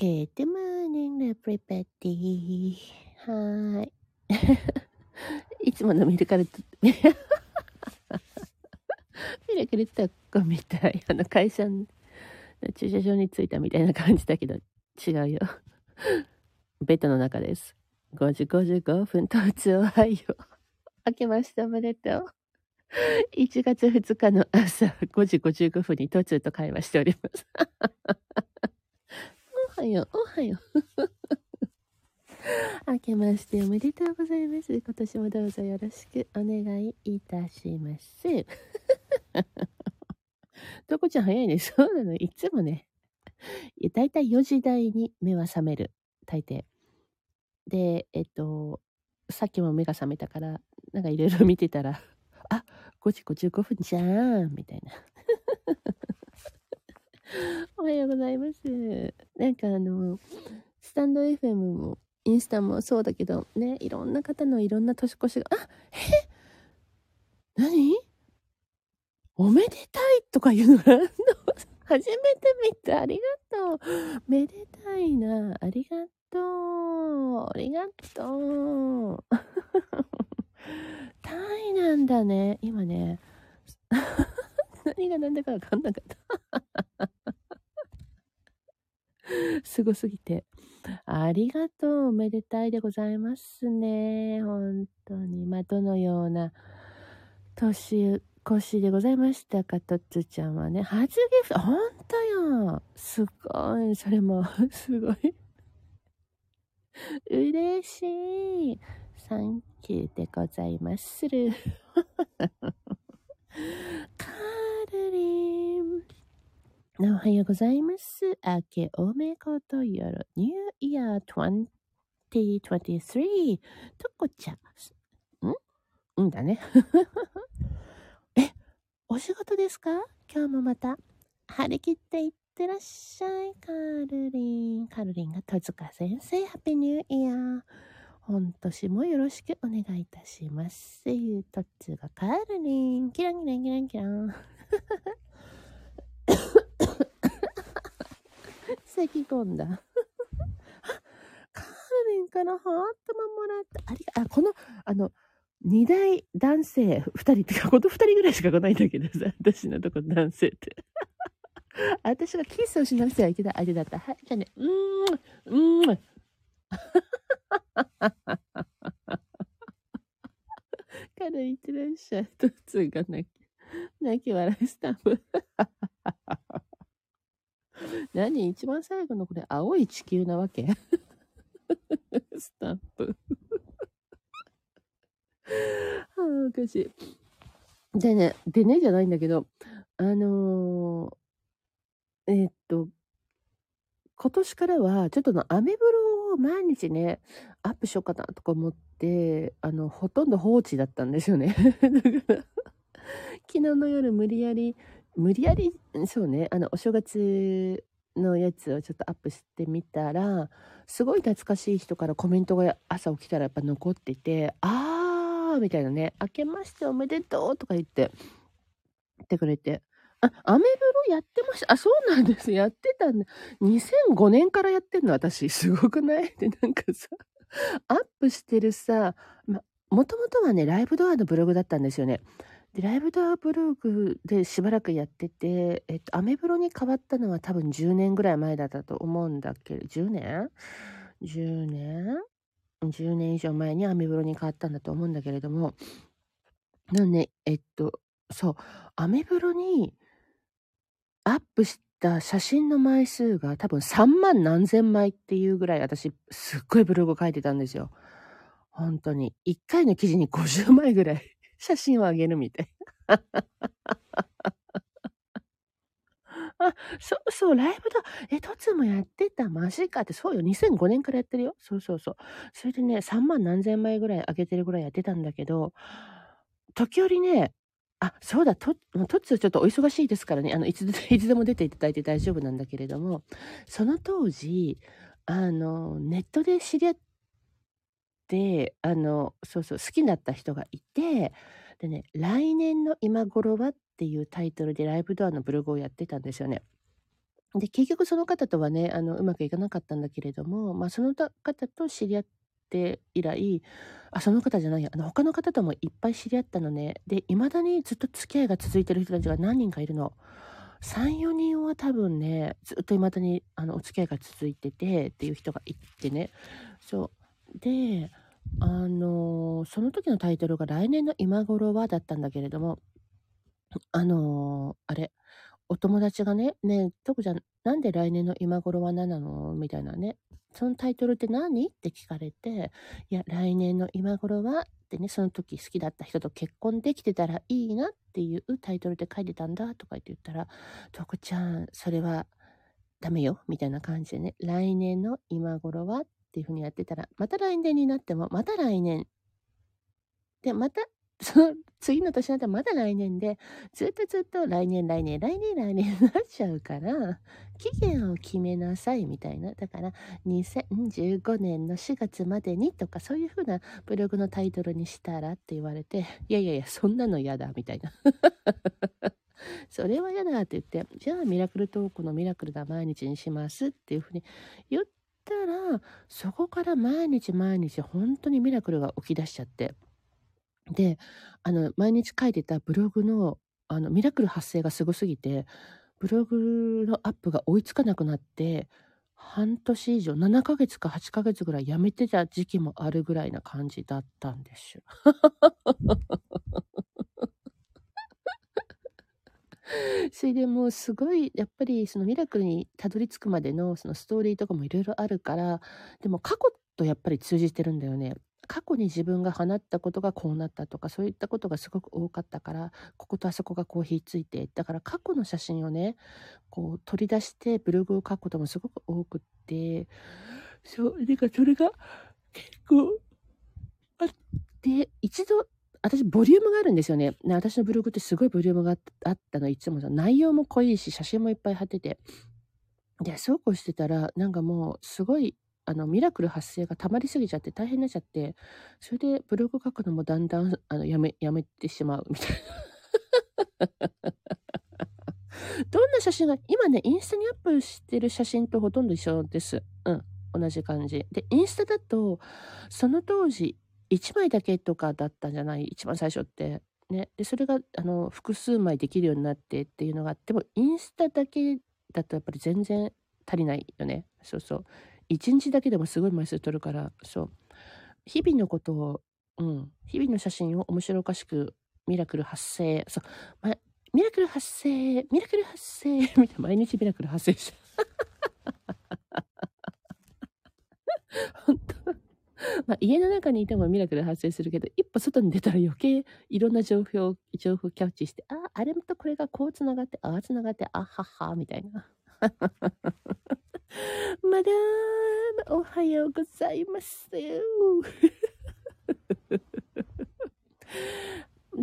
Okay, good morning, everybody. Hi. いつものミラクルタッコみたい。会社の駐車場に着いたみたいな感じだけど、違うよ。ベッドの中です。5時55分突入、おはよう。明けましておめでとう。1月2日の朝5時55分に突入と会話しております。おはよう。明けましておめでとうございます。今年もどうぞよろしくお願いいたします。とこちゃん早いね。そうなの。いつもね。だいたい4時台に目は覚める。大抵。で、さっきも目が覚めたから、なんかいろいろ見てたら、あ、5時55分じゃーんみたいな。おはようございます。なんかスタンド FM もインスタもそうだけどね、いろんな方のいろんな年越しが、あ、何おめでたいとかいうのが初めて見た。ありがとう。めでたいな。ありがとう。タイなんだね。今ね。何が何だか分かんなかったすごすぎて、ありがとう、おめでたいでございますね。本当にまあ、どのような年越しでございましたか。とっつちゃんはね、初ギフト、本当よ、すごい、それもすごい嬉しい、サンキューでございまするカルリン、おはようございます。明けおめことよろ、ニューイヤー2023。とこちゃん。んだね。お仕事ですか？今日もまた。張り切っていってらっしゃい、カルリン。カルリンが戸塚先生、ハッピーニューイヤー。本年もよろしくお願いいたします。ゆうとっつがカルリン。キランキランキランキラン。咳込んだ。あ、カーレンからハートももらった。二大男性二人ってか、この二人ぐらいしか来ないんだけどさ、私のとこ男性って。私がキスをしなくちゃいけない相手だった。はい、じゃあね、からいってらっしゃい。一つが泣き笑いスタンプ。何？一番最後のこれ、青い地球なわけスタンプあー、おかしい。でねじゃないんだけど、今年からはちょっとのアメブロを毎日ねアップしようかなとか思って、ほとんど放置だったんですよねだから昨日の夜無理やりそうね、お正月のやつをちょっとアップしてみたら、すごい懐かしい人からコメントが朝起きたらやっぱ残ってて、あーみたいなね、明けましておめでとうとか言ってくれて、あ、アメブロやってました。あ、そうなんです。やってたんだ。2005年からやってんの、私。すごくない？で、なんかさ、アップしてるさ、もともとはね、ライブドアのブログだったんですよね。でライブドアブログでしばらくやってて、アメブロに変わったのは多分10年ぐらい前だったと思うんだけど、10年以上前にアメブロに変わったんだと思うんだけれども、なんで、そう、アメブロにアップした写真の枚数が多分3万何千枚っていうぐらい、私すっごいブログ書いてたんですよ。本当に1回の記事に50枚ぐらい写真をあげるみたいなあ、そうライブだ、とつもやってた、マジかって。そうよ、2005年からやってるよ。そうそれでね、3万何千枚ぐらいあげてるぐらいやってたんだけど、時折ね、あ、そうだ、とつちょっとお忙しいですからね、いつでも出ていただいて大丈夫なんだけれども、その当時ネットで知り合ってで、そう好きだった人がいて、でね、来年の今頃はっていうタイトルでライブドアのブログをやってたんですよね。で、結局その方とはね、うまくいかなかったんだけれども、まあ、その方と知り合って以来、その方じゃないや、他の方ともいっぱい知り合ったのね。で、未だにずっと付き合いが続いてる人たちが何人かいるの。3、4人は多分ね、ずっと未だに、お付き合いが続いてて、っていう人がいてね。そう。で、その時のタイトルが来年の今頃はだったんだけれども、あれ、お友達がねえ、トコちゃん、なんで来年の今頃は何なのみたいなね。そのタイトルって何って聞かれて、いや、来年の今頃はってね、その時好きだった人と結婚できてたらいいなっていうタイトルで書いてたんだとか言ったら、トコちゃん、それはダメよみたいな感じでね、来年の今頃はっていう風にやってたら、また来年になっても、また来年。で、また、その次の年になったらまだ来年で、ずっと来年になっちゃうから、期限を決めなさいみたいな。だから、2015年の4月までにとか、そういう風なブログのタイトルにしたらって言われて、いや、そんなの嫌だ、みたいな。それは嫌だって言って、じゃあミラクルトークのミラクルな毎日にしますっていう風に言ったら、そこから毎日本当にミラクルが起き出しちゃって、で、毎日書いてたブログの、ミラクル発生がすごすぎて、ブログのアップが追いつかなくなって、半年以上、7ヶ月か8ヶ月ぐらいやめてた時期もあるぐらいな感じだったんですよ。それでもうすごいやっぱりそのミラクルにたどり着くまでのそのストーリーとかもいろいろあるから、でも過去とやっぱり通じてるんだよね。過去に自分が放ったことがこうなったとか、そういったことがすごく多かったから、こことあそこがこうひっついて、だから過去の写真をねこう取り出してブログを書くこともすごく多くって、そうなんかそれが結構あって、一度私ボリュームがあるんですよね。私のブログってすごいボリュームがあったの。いつも内容も濃いし写真もいっぱい貼ってて、でそうこうしてたらなんかもうすごいミラクル発生が溜まりすぎちゃって大変になっちゃって、それでブログ書くのもだんだんやめてしまうみたいな。どんな写真が今ねインスタにアップしてる写真とほとんど一緒です。同じ感じで、インスタだとその当時1枚だけとかだったんじゃない、一番最初ってね。でそれが複数枚できるようになってっていうのがあって、もインスタだけだとやっぱり全然足りないよね。そう1日だけでもすごい枚数撮るから、そう日々のことを、日々の写真を面白おかしくミラクル発生、ミラクル発生みたいな、毎日ミラクル発生した。本当。家の中にいてもミラクル発生するけど、一歩外に出たら余計いろんな情報キャッチして、あれとこれがこうつながって、つながって、あははみたいな。マダムおはようございますよ。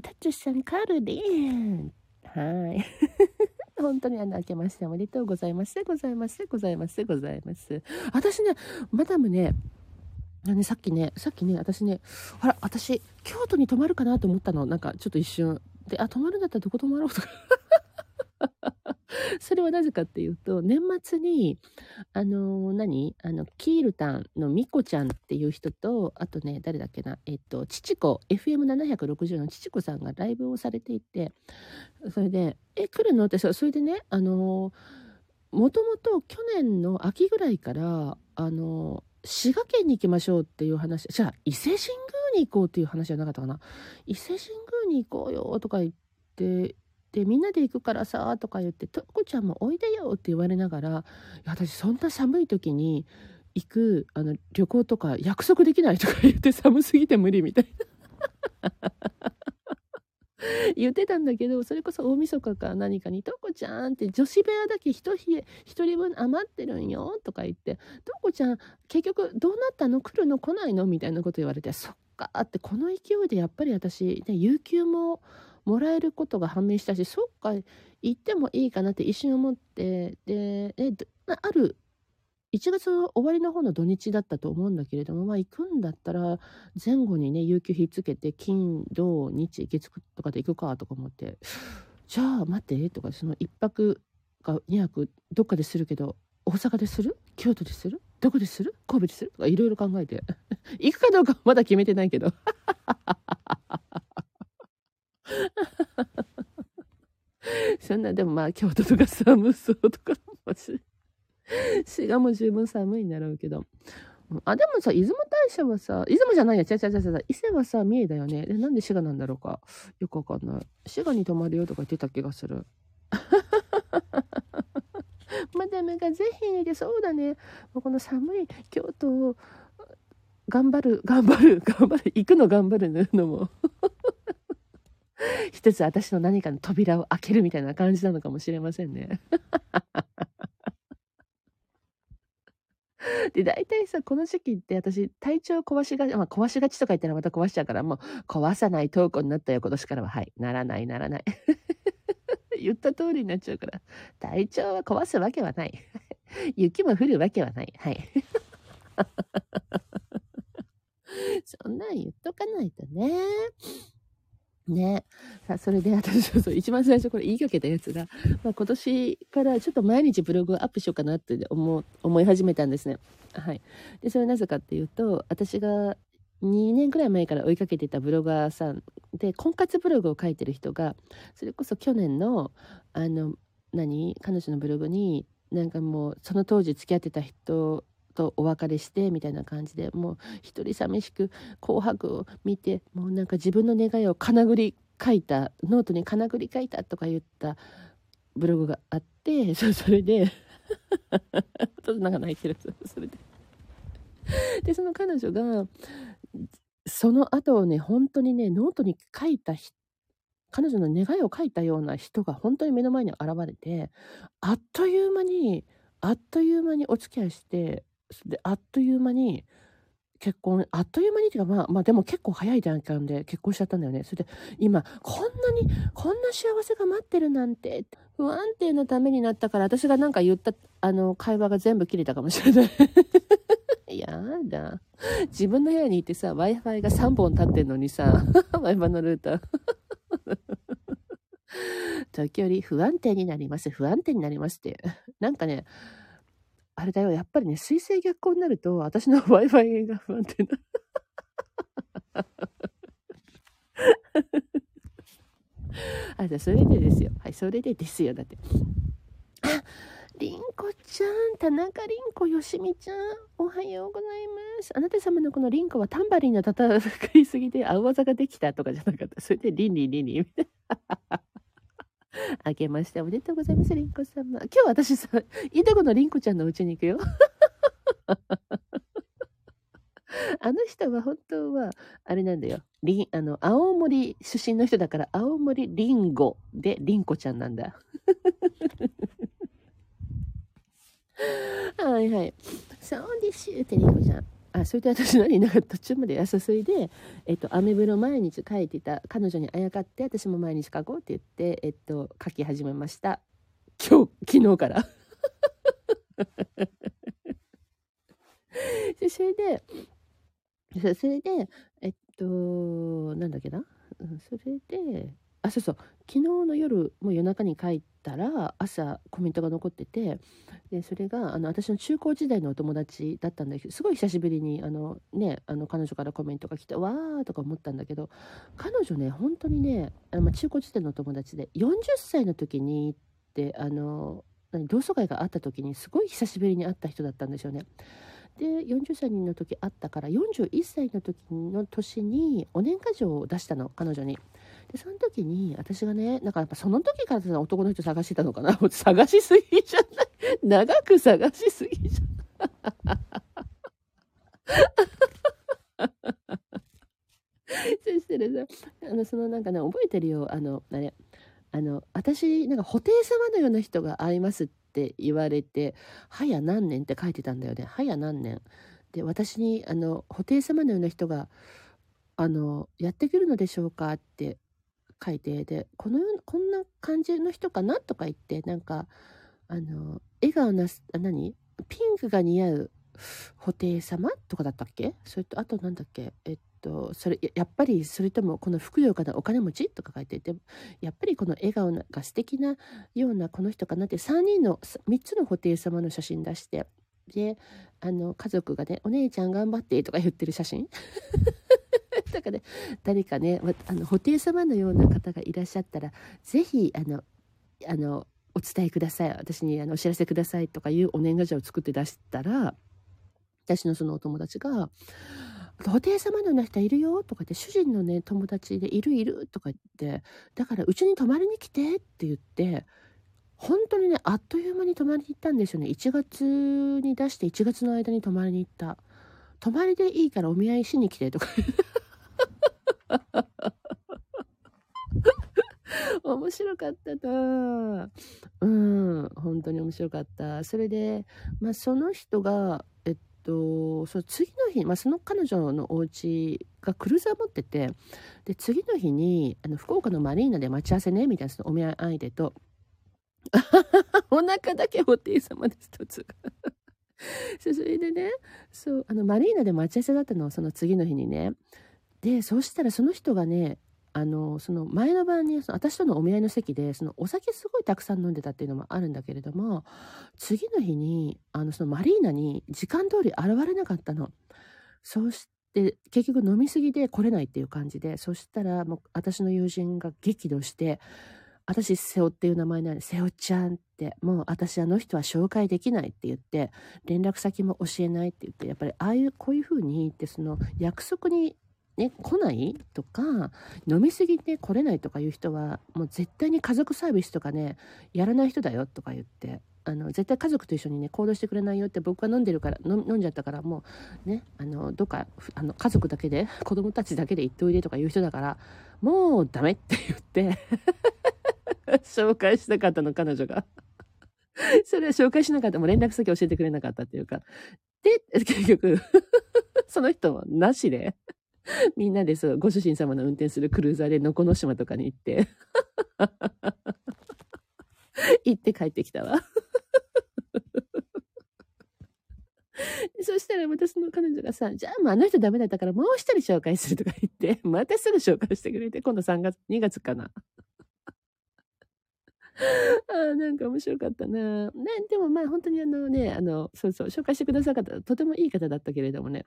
タチュさんカルディン、はい。本当に明けましておめでとうございますございます。私ねマダムね。さっきね、私ね、あら、私、京都に泊まるかなと思ったの。なんか、ちょっと一瞬。で、泊まるんだったらどこ泊まろうとか。それはなぜかっていうと、年末に、キールタンのミコちゃんっていう人と、あとね、誰だっけな、チチコ、FM760 のチチコさんがライブをされていて、それで、来るのって、それでね、もともと去年の秋ぐらいから、滋賀県に行きましょうっていう話、じゃあ伊勢神宮に行こうっていう話じゃなかったかな。伊勢神宮に行こうよとか言って、でみんなで行くからさとか言って、とこちゃんもおいでよって言われながら、いや私そんな寒い時に行く旅行とか約束できないとか言って、寒すぎて無理みたいな。言ってたんだけど、それこそ大晦日か何かに、とこちゃんって女子部屋だけ一人分余ってるんよとか言って、とこちゃん結局どうなったの、来るの来ないのみたいなこと言われて、そっかって、この勢いでやっぱり私、有給ももらえることが判明したし、そっか行ってもいいかなって一瞬思って、である1月の終わりの方の土日だったと思うんだけれども、行くんだったら前後にね有給引っつけて金土日月とかで行くかとか思って、じゃあ待ってとか、その1泊か2泊どっかでするけど、大阪でする、京都でする、どこでする、神戸でするとかいろいろ考えて行くかどうかまだ決めてないけどそんなでもまあ京都とか寒そうとか滋賀も十分寒いんだろうけど、あでもさ出雲大社はさ、出雲じゃないや、伊勢はさ三重だよね。でなんで滋賀なんだろうかよくわかんない。滋賀に泊まるよとか言ってた気がするマダムがぜひで、そうだね、もうこの寒い京都を頑張る行くの頑張るのも一つ私の何かの扉を開けるみたいな感じなのかもしれませんねで大体さこの時期って私体調壊しがち、まあ、壊しがちとか言ったらまた壊しちゃうから、もう壊さないトークになったよ今年からは。はい、ならない言った通りになっちゃうから、体調は壊すわけはない雪も降るわけはない、はいそんなん言っとかないとね。さあそれで私一番最初これ言いかけたやつが、まあ、今年からちょっと毎日ブログをアップしようかなって思い始めたんですね。はい。でそれはなぜかっていうと、私が2年くらい前から追いかけてたブロガーさんで婚活ブログを書いてる人が、それこそ去年の彼女のブログになんかもうその当時付き合ってた人とお別れしてみたいな感じで、もう一人寂しく紅白を見て、もうなんか自分の願いをノートにかなぐり書いたとか言ったブログがあって、それでなんか泣いてる、それでその彼女がその後をね本当にねノートに書いた彼女の願いを書いたような人が本当に目の前に現れて、あっという間にお付き合いして、であっという間に結婚、あっという間にっていうか、まあでも結構早い段階で結婚しちゃったんだよね。それで今こんな幸せが待ってるなんて、不安定なためになったから、私がなんか言った会話が全部切れたかもしれないやだ、自分の部屋にいてさ Wi-Fi が3本立ってんのにさWi-Fi のルーター時折不安定になりますってなんかね、あれだよ、やっぱりね水星逆行になると私の Wi-Fi が不安定なあ、じゃあそれでですよだって、ありんこちゃん、田中りんこ、よしみちゃん、おはようございます。あなた様のこのりんこはタンバリンの叩きすぎて青技ができたとかじゃなかった、それでリンみたいなあけましておめでとうございますりんこ様。今日私さいとこのりんこちゃんのうちに行くよあの人は本当はあれなんだよ、青森出身の人だから、青森りんごでりんこちゃんなんだはいはい、そうですよってりんこちゃん。あ、それで私なんか途中まで誘いで、アメブロ毎日書いてた彼女にあやかって、私も毎日書こうって言って、書き始めました、昨日からそれでそれで昨日の夜もう夜中に書いたら朝コメントが残ってて、でそれが私の中高時代のお友達だったんだけど、すごい久しぶりに彼女からコメントが来て、わーとか思ったんだけど、彼女ね本当にね中高時代のお友達で40歳の時にって同窓会があった時にすごい久しぶりに会った人だったんですよね。で40歳の時会ったから、41歳の時の年にお年賀状を出したの彼女に。でその時に私がね、なんかやっぱその時から男の人探してたのかな、探しすぎじゃない、長く探しすぎじゃないそしたらさそのなんかね覚えてるよ、私なんか布袋様のような人が会いますって言われて、はや何年って書いてたんだよね。はや何年で、私に布袋様のような人がやってくるのでしょうかって書いて、でこんな感じの人かなとか言って、なんか笑顔なピンクが似合う布袋様とかだったっけ、それとあとなんだっけそれやっぱりそれともこのふくよかなお金持ちとか書いていて、やっぱりこの笑顔が素敵なようなこの人かなって、3つの布袋様の写真出して、で家族がね「お姉ちゃん頑張って」とか言ってる写真とかね、誰かね布袋様のような方がいらっしゃったら是非お伝えください、私にお知らせくださいとかいうお年賀状を作って出したら、私のそのお友達が「布袋様のような人いるよ」とかって、主人のね友達で「いるいる」とか言って「だからうちに泊まりに来て」って言って、本当にねあっという間に泊まりに行ったんですよね。1月に出して1月の間に泊まりに行った。泊まりでいいからお見合いしに来てとか面白かったな。本当に面白かった。それで、その人がその次の日、その彼女のお家がクルーザー持ってて、で次の日に福岡のマリーナで待ち合わせねみたいな、そのお見合い相手とお腹だけ布袋様ですとつがそれでね、そうマリーナで待ち合わせだったの、その次の日にね。でそうしたらその人がねその前の晩に私とのお見合いの席でそのお酒すごいたくさん飲んでたっていうのもあるんだけれども、次の日にそのマリーナに時間通り現れなかったの。そうして結局飲み過ぎで来れないっていう感じで、そしたらもう私の友人が激怒して、私瀬尾っていう名前なんで、瀬尾ちゃんって、もう私人は紹介できないって言って、連絡先も教えないって言って、やっぱりこういう風に言ってその約束にね来ないとか飲み過ぎて来れないとかいう人はもう絶対に家族サービスとかねやらない人だよとか言って、絶対家族と一緒にね行動してくれないよって、僕が飲んでるから飲んじゃったからもうねどっか家族だけで子供たちだけで行っておいでとかいう人だから、もうダメって言って紹介しなかったの、彼女がそれは紹介しなかった、もう連絡先教えてくれなかったっていうかで、結局その人はなしでみんなでご主人様の運転するクルーザーでのこの島とかに行って行って帰ってきたわそしたらまたその彼女がさ、じゃあもう人ダメだったからもう一人紹介するとか言って、またすぐ紹介してくれて、今度2月かななんか面白かったな。でも本当にそうそう紹介してくださった方、とてもいい方だったけれどもね。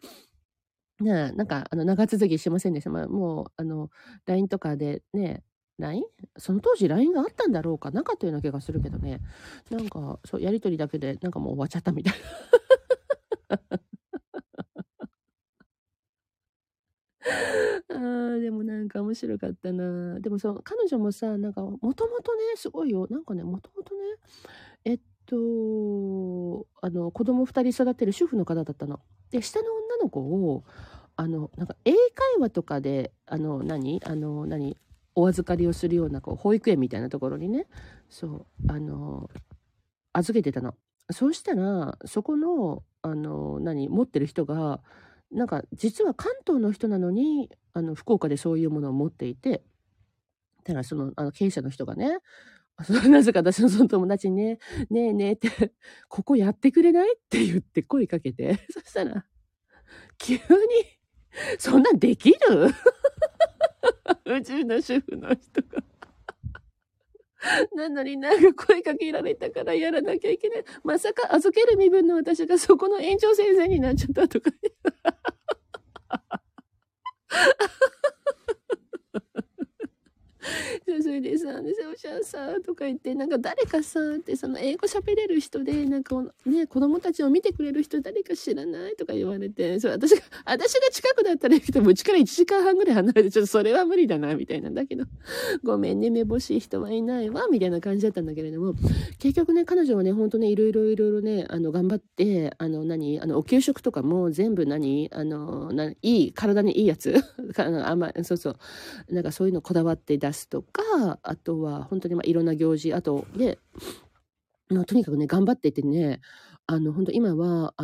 なんか長続きしませんでした。もうLINE とかでね、その当時 LINE があったんだろうかなかったような気がするけどね。なんかそうやりとりだけでなんかもう終わっちゃったみたいな。でもなんか面白かったな。でも彼女もさ、なんかもともとねすごいよ、なんかねもともとね子供2人育てる主婦の方だったの。で下の女の子をなんか英会話とかでお預かりをするような保育園みたいなところにね、そう預けてたの。そうしたらそこの持ってる人が。なんか実は関東の人なのに福岡でそういうものを持っていて、ただ経営者の人がね、なぜか私のその友達にね「ねえねえ」って「ここやってくれない？」って言って声かけて、そしたら急に「そんなんできる？宇宙の主婦の人が。なのになんか声かけられたからやらなきゃいけない。まさか預ける身分の私がそこの園長先生になっちゃったとかね。それでさ「セオちゃんさ」とか言って、なんか誰かさって英語喋れる人でなんか、ね、子供たちを見てくれる人誰か知らないとか言われて、私が近くだったらいいけど、うちから1時間半ぐらい離れて、ちょっとそれは無理だなみたいなんだけど「ごめんね、めぼしい人はいないわ」みたいな感じだったんだけれども、結局ね彼女はねほんとねいろいろね頑張ってお給食とかも全部体にいいやつなんかそういうのこだわって出すとか。あとは本当にいろんな行事、あとで、とにかくね頑張っていてね、本当今は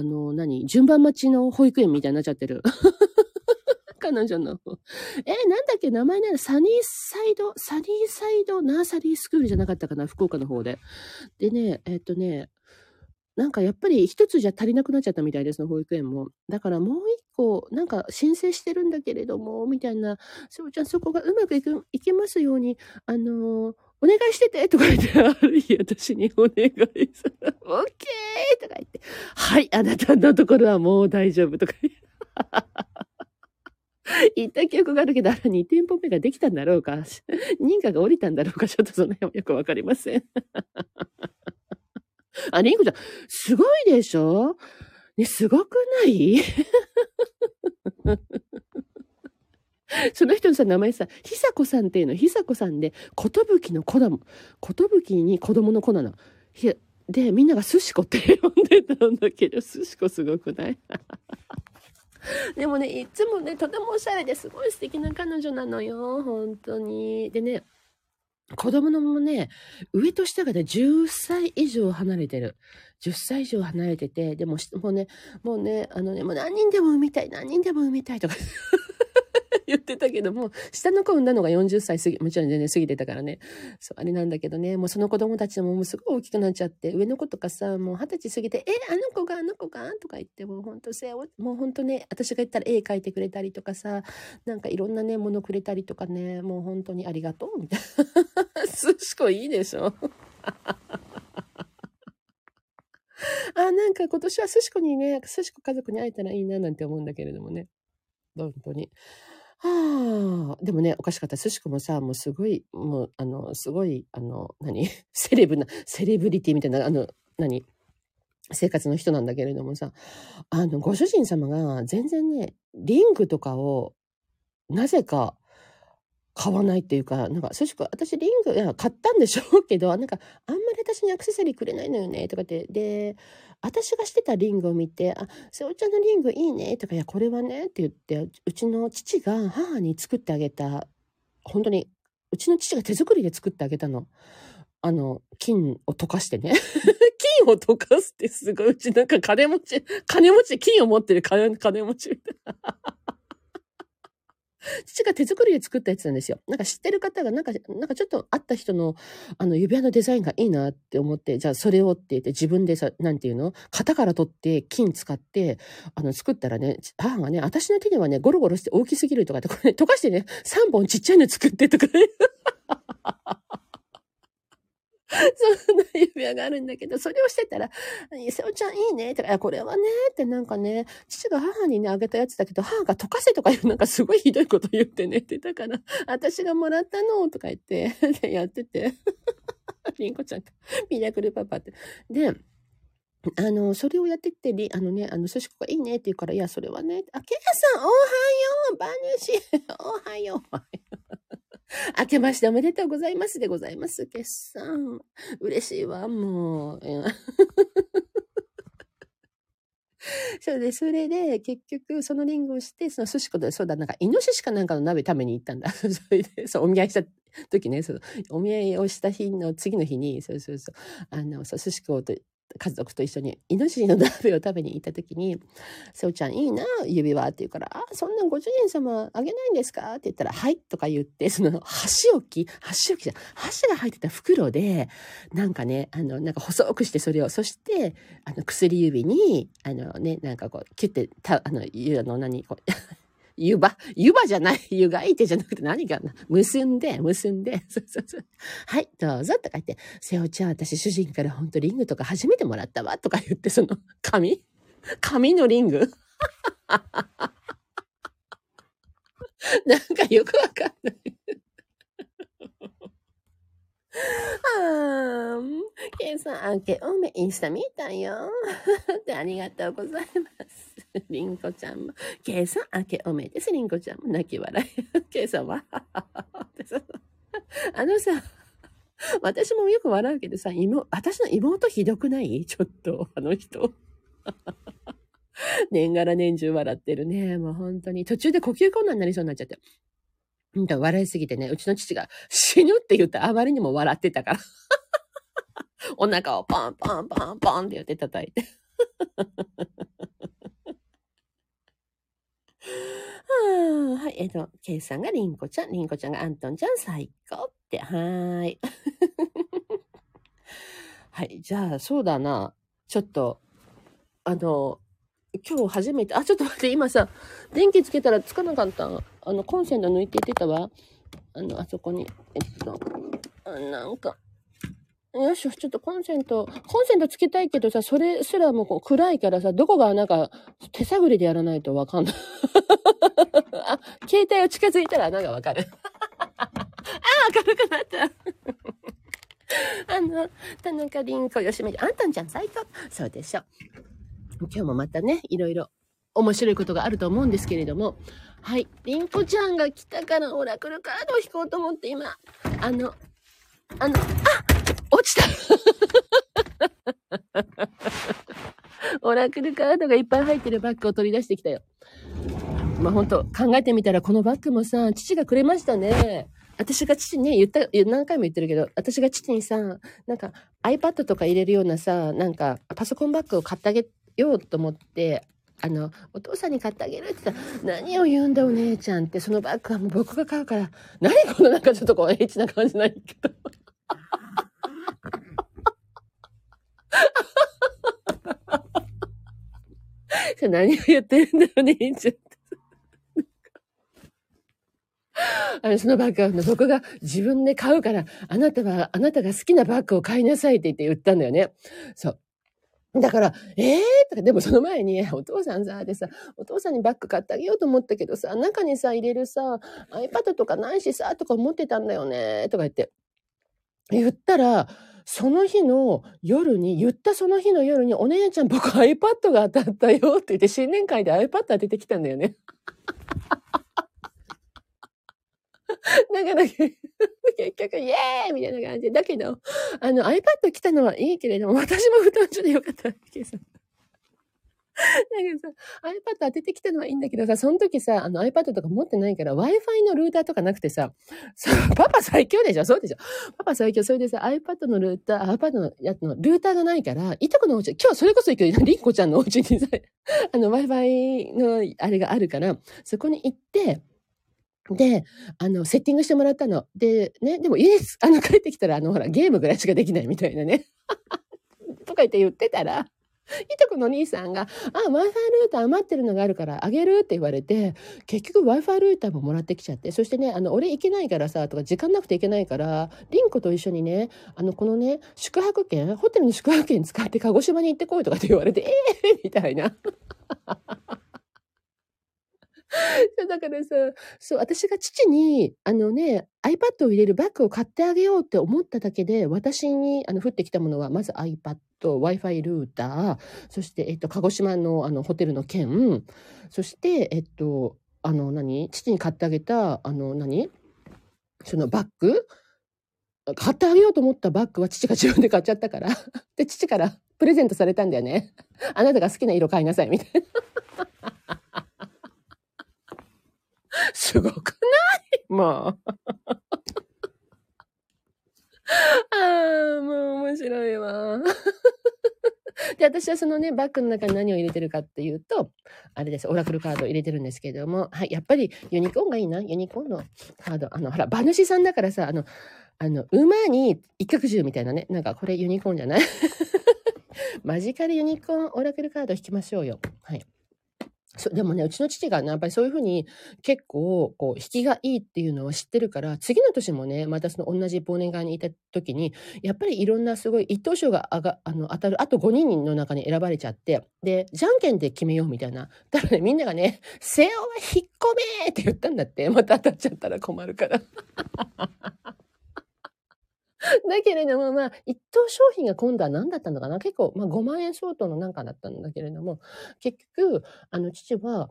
順番待ちの保育園みたいになっちゃってる彼女のなんだっけ名前なの、サニーサイドナーサリースクールじゃなかったかな、福岡の方で。でねなんかやっぱり一つじゃ足りなくなっちゃったみたいですね、保育園も。だからもう一個、なんか申請してるんだけれども、みたいな、しょうちゃんそこがうまくいきますように、お願いしててとか言って、ある日私にお願いする。オッケーとか言って、はい、あなたのところはもう大丈夫とか言って。言った記憶があるけど、あら2店舗目ができたんだろうか、認可が下りたんだろうか、ちょっとその辺はよくわかりません。あ、リンコちゃん、すごいでしょね、すごくないその人のさ、名前さ、ひさこさんっていうの、ひさこさんで、ことぶきの子だもん。ことぶきに子供の子なの。で、みんながすしこって呼んでたんだけど、すしこすごくないでもね、いつもね、とてもおしゃれですごい素敵な彼女なのよ、本当に。でね、子供のもね、上と下がね、10歳以上離れてる。10歳以上離れてて、でも、もうね、もう何人でも産みたい、何人でも産みたいとか言ってたけども、下の子産んだのが40歳過ぎ、もちろん全然過ぎてたからね。そう、あれなんだけどね、もうその子供たちももうすごい大きくなっちゃって、上の子とかさ、もう20歳過ぎて、あの子が、とか言って、もうほんともうほんとね、私が言ったら絵描いてくれたりとかさ、なんかいろんなね、ものくれたりとかね、もう本当にありがとう、みたいな。すしこいいでしょあ、なんか今年はすしこにね、すしこ家族に会えたらいいな、なんて思うんだけれどもね。本当に。はあ、でもね、おかしかった。すしこもさ、もうすごい、もう、すごい、セレブリティみたいな、生活の人なんだけれどもさ、ご主人様が全然ね、リングとかを、なぜか、買わないっていうか、なんか、すしこ、私リング、いや、買ったんでしょうけど、なんか、あんまり私にアクセサリーくれないのよね、とかって、で、私がしてたリングを見て、あ、瀬尾ちゃんのリングいいね、とか、いや、これはね、って言って、うちの父が母に作ってあげた、本当に、うちの父が手作りで作ってあげたの。金を溶かしてね。金を溶かすってすごい、うちなんか金持ち、金を持ってる金持ちみたいな。父が手作りで作ったやつなんですよ。なんか知ってる方が、なんかちょっと会った人の、指輪のデザインがいいなって思って、じゃあそれをって言って自分でさ、なんていうの？型から取って、金使って、作ったらね、母がね、私の手にはね、ゴロゴロして大きすぎるとかって、これね、溶かしてね、3本ちっちゃいの作ってとかね。そんな指輪があるんだけど、それをしてたら、瀬尾ちゃんいいねとか、これはねってなんかね、父が母にね、あげたやつだけど、母が溶かせとか言う、なんかすごいひどいこと言ってねって、だから、私がもらったのとか言って、でやってて、りんこちゃんか、ミラクルパパって。で、それをやってって、すしこがいいねって言うから、いや、それはね、あ、ケイさん、おはようバニュシおはよう明けましておめでとうございますでございます。決算。嬉しいわ、もう。そうで、それで、結局、そのリングをして、そのすしこで、そうだ、なんか、イノシシかなんかの鍋食べに行ったんだ。それで、そう、お見合いした時ね、そう、お見合いをした日の次の日に、すしこをと、家族と一緒にイノシシの鍋を食べに行った時に「瀬尾ちゃんいいな指輪」って言うから「あそんなんご主人様あげないんですか?」って言ったら「はい」とか言ってその箸置きじゃん箸が入ってた袋でなんかねなんか細くしてそれをそして薬指になんかこうキュッて湯がいてじゃなくて何かな結んで、そう。はい、どうぞ、とか言って、瀬尾ちゃん、私主人からほんとリングとか初めてもらったわ、とか言って、その、紙のリングなんかよくわかんないあー、ケイさん、明けおめインスタ見たよってありがとうございます。リンコちゃんも、ケイさん、明けおめです。リンコちゃんも泣き笑い。ケイさんは、さ、私もよく笑うけどさ、私の妹ひどくない?ちょっと、あの人。年がら年中笑ってるね。もう本当に。途中で呼吸困難になりそうになっちゃって。笑いすぎてね、うちの父が死ぬって言ったらあまりにも笑ってたから。お腹をパンパンパンパンって言って叩いて。はい、ケイさんがリンコちゃんがアントンちゃん最高って、はーい。はい、じゃあ、そうだな。ちょっと、今日初めて、ちょっと待って、今さ、電気つけたらつかなかった。コンセント抜いていってたわ。あそこに、なんか、よいしょ、ちょっとコンセントつけたいけどさ、それすらもこう暗いからさ、どこがなんか手探りでやらないとわかんない。携帯を近づいたらなんかわかる。明るくなった。田中凛子、吉村、あんたんちゃん最高。そうでしょ。今日もまたね、いろいろ面白いことがあると思うんですけれども、はい、凛子ちゃんが来たからオラクルカードを引こうと思って今、落ちたオラクルカードがいっぱい入ってるバッグを取り出してきたよ。まあほんと考えてみたらこのバッグもさ、父がくれましたね。私が父にね、何回も言ってるけど、私が父にさ、なんか iPad とか入れるようなさ、なんかパソコンバッグを買ってあげようと思って、お父さんに買ってあげるって言ったら、何を言うんだお姉ちゃんって、そのバッグはもう僕が買うから、何このなんかちょっとこう、エッチな感じないけど。何を言ってるんだろうね、ちょっとそのバッグは僕が自分で買うから、あなたが好きなバッグを買いなさいって言って売ったんだよね。そう。だから、とか、でもその前に、お父さんさ、でさ、お父さんにバッグ買ってあげようと思ったけどさ、中にさ、入れるさ、iPad とかないしさ、とか思ってたんだよね、とか言ったら、その日の夜に、お姉ちゃん僕 iPad が当たったよって言って、新年会で iPad 当ててきたんだよね。だから、結局、イエーイみたいな感じで。だけど、iPad 来たのはいいけれども、私も布団中でよかったわけさ。だけどさ、iPad 当ててきたのはいいんだけどさ、その時さ、iPad とか持ってないから、Wi-Fi のルーターとかなくてさ、パパ最強でしょ？そうでしょ？パパ最強。それでさ、iPad のやつのルーターがないから、いとこのお家、今日それこそ行くよ、りんこちゃんのお家にさ、Wi-Fi のあれがあるから、そこに行って、で、セッティングしてもらったの。で、ね、でも家に、帰ってきたら、ほら、ゲームぐらいしかできないみたいなね。とか言ってたら、いとこのお兄さんが、Wi-Fi ルーター余ってるのがあるからあげるって言われて、結局 Wi-Fi ルーターももらってきちゃって、そしてね、俺行けないからさ、とか時間なくて行けないから、リンコと一緒にね、このね、ホテルの宿泊券使って鹿児島に行ってこいとかって言われて、みたいな。だからさ、そう、私が父に、iPad を入れるバッグを買ってあげようって思っただけで、私に、降ってきたものは、まず iPad、Wi-Fi ルーター、そして、鹿児島の、ホテルの券、そして、父に買ってあげた、そのバッグ買ってあげようと思ったバッグは父が自分で買っちゃったから。で、父からプレゼントされたんだよね。あなたが好きな色買いなさい、みたいな。すごくない？もう。もう面白いわ。で、私はそのね、バッグの中に何を入れてるかっていうと、あれです、オラクルカードを入れてるんですけれども、はい、やっぱりユニコーンがいいな、ユニコーンのカード。ほら、馬主さんだからさ、馬に一角獣みたいなね、なんかこれユニコーンじゃない？マジカルユニコーンオラクルカード引きましょうよ。はい。でもね、うちの父がね、やっぱりそういうふうに結構、こう、引きがいいっていうのは知ってるから、次の年もね、またその同じ忘年会にいた時に、やっぱりいろんなすごい一等賞が当たる、あと5人の中に選ばれちゃって、で、じゃんけんで決めようみたいな。だからね、みんながね、背負い引っ込めーって言ったんだって。また当たっちゃったら困るから。だけれども、まあ、一等商品が今度は何だったのかな？結構、まあ、5万円相当のなんかだったんだけれども、結局、父は、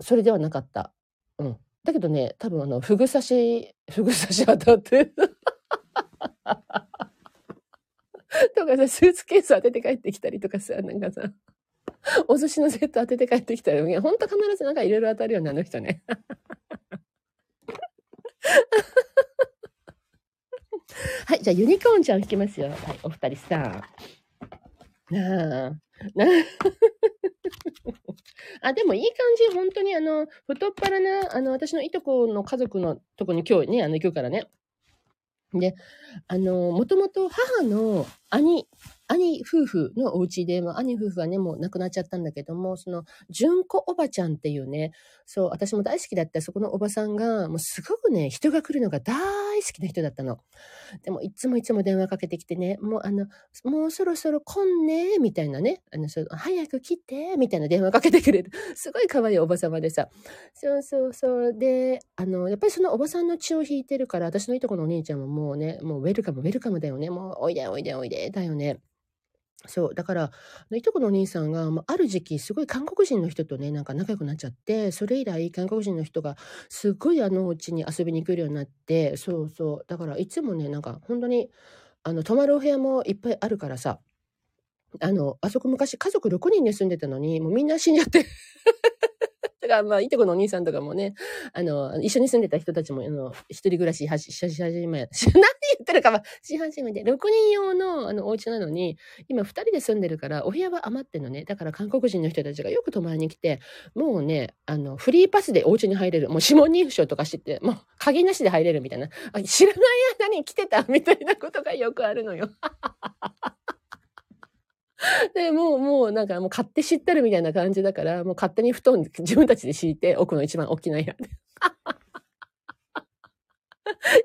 それではなかった。うん。だけどね、多分、ふぐ刺し当たって。とかさ、スーツケース当てて帰ってきたりとかさ、なんかさ、お寿司のセット当てて帰ってきたり、ほんと必ずなんかいろいろ当たるような、人ね。はい、じゃあユニコーンちゃん引きますよ。はい、お二人さ。でもいい感じ。本当に太っ腹な、私のいとこの家族のとこに今日ね、今日からね。で、もともと母の兄夫婦のお家で、まあ、兄夫婦はね、もう亡くなっちゃったんだけども、その、純子おばちゃんっていうね、そう、私も大好きだった、そこのおばさんが、もうすごくね、人が来るのが大好きな人だったの。でも、いつも電話かけてきてね、もうもうそろそろ来んね、みたいなね、早く来て、みたいな電話かけてくれる。すごい可愛いおばさまでさ。そう。で、やっぱりそのおばさんの血を引いてるから、私のいとこのお兄ちゃんももうね、もうウェルカムだよね。もう、おいでだよね。そう。だから、いとこのお兄さんが、ある時期、すごい韓国人の人とね、なんか仲良くなっちゃって、それ以来、韓国人の人が、すごいうちに遊びに来るようになって、そう。だから、いつもね、なんか、本当に、泊まるお部屋もいっぱいあるからさ、あそこ昔、家族6人で住んでたのに、もうみんな死んじゃって。だから、いとこのお兄さんとかもね、一緒に住んでた人たちも、一人暮らしし始め、何言ってるかは、し始めて、6人用の、お家なのに、今2人で住んでるから、お部屋は余ってんのね。だから、韓国人の人たちがよく泊まりに来て、もうね、フリーパスでお家に入れる。もう指紋認証とかしてて、もう、鍵なしで入れるみたいな。知らない間に来てたみたいなことがよくあるのよ。で、もうなんかもう勝手知ってるみたいな感じだから、もう勝手に布団自分たちで敷いて、奥の一番大きな部屋で。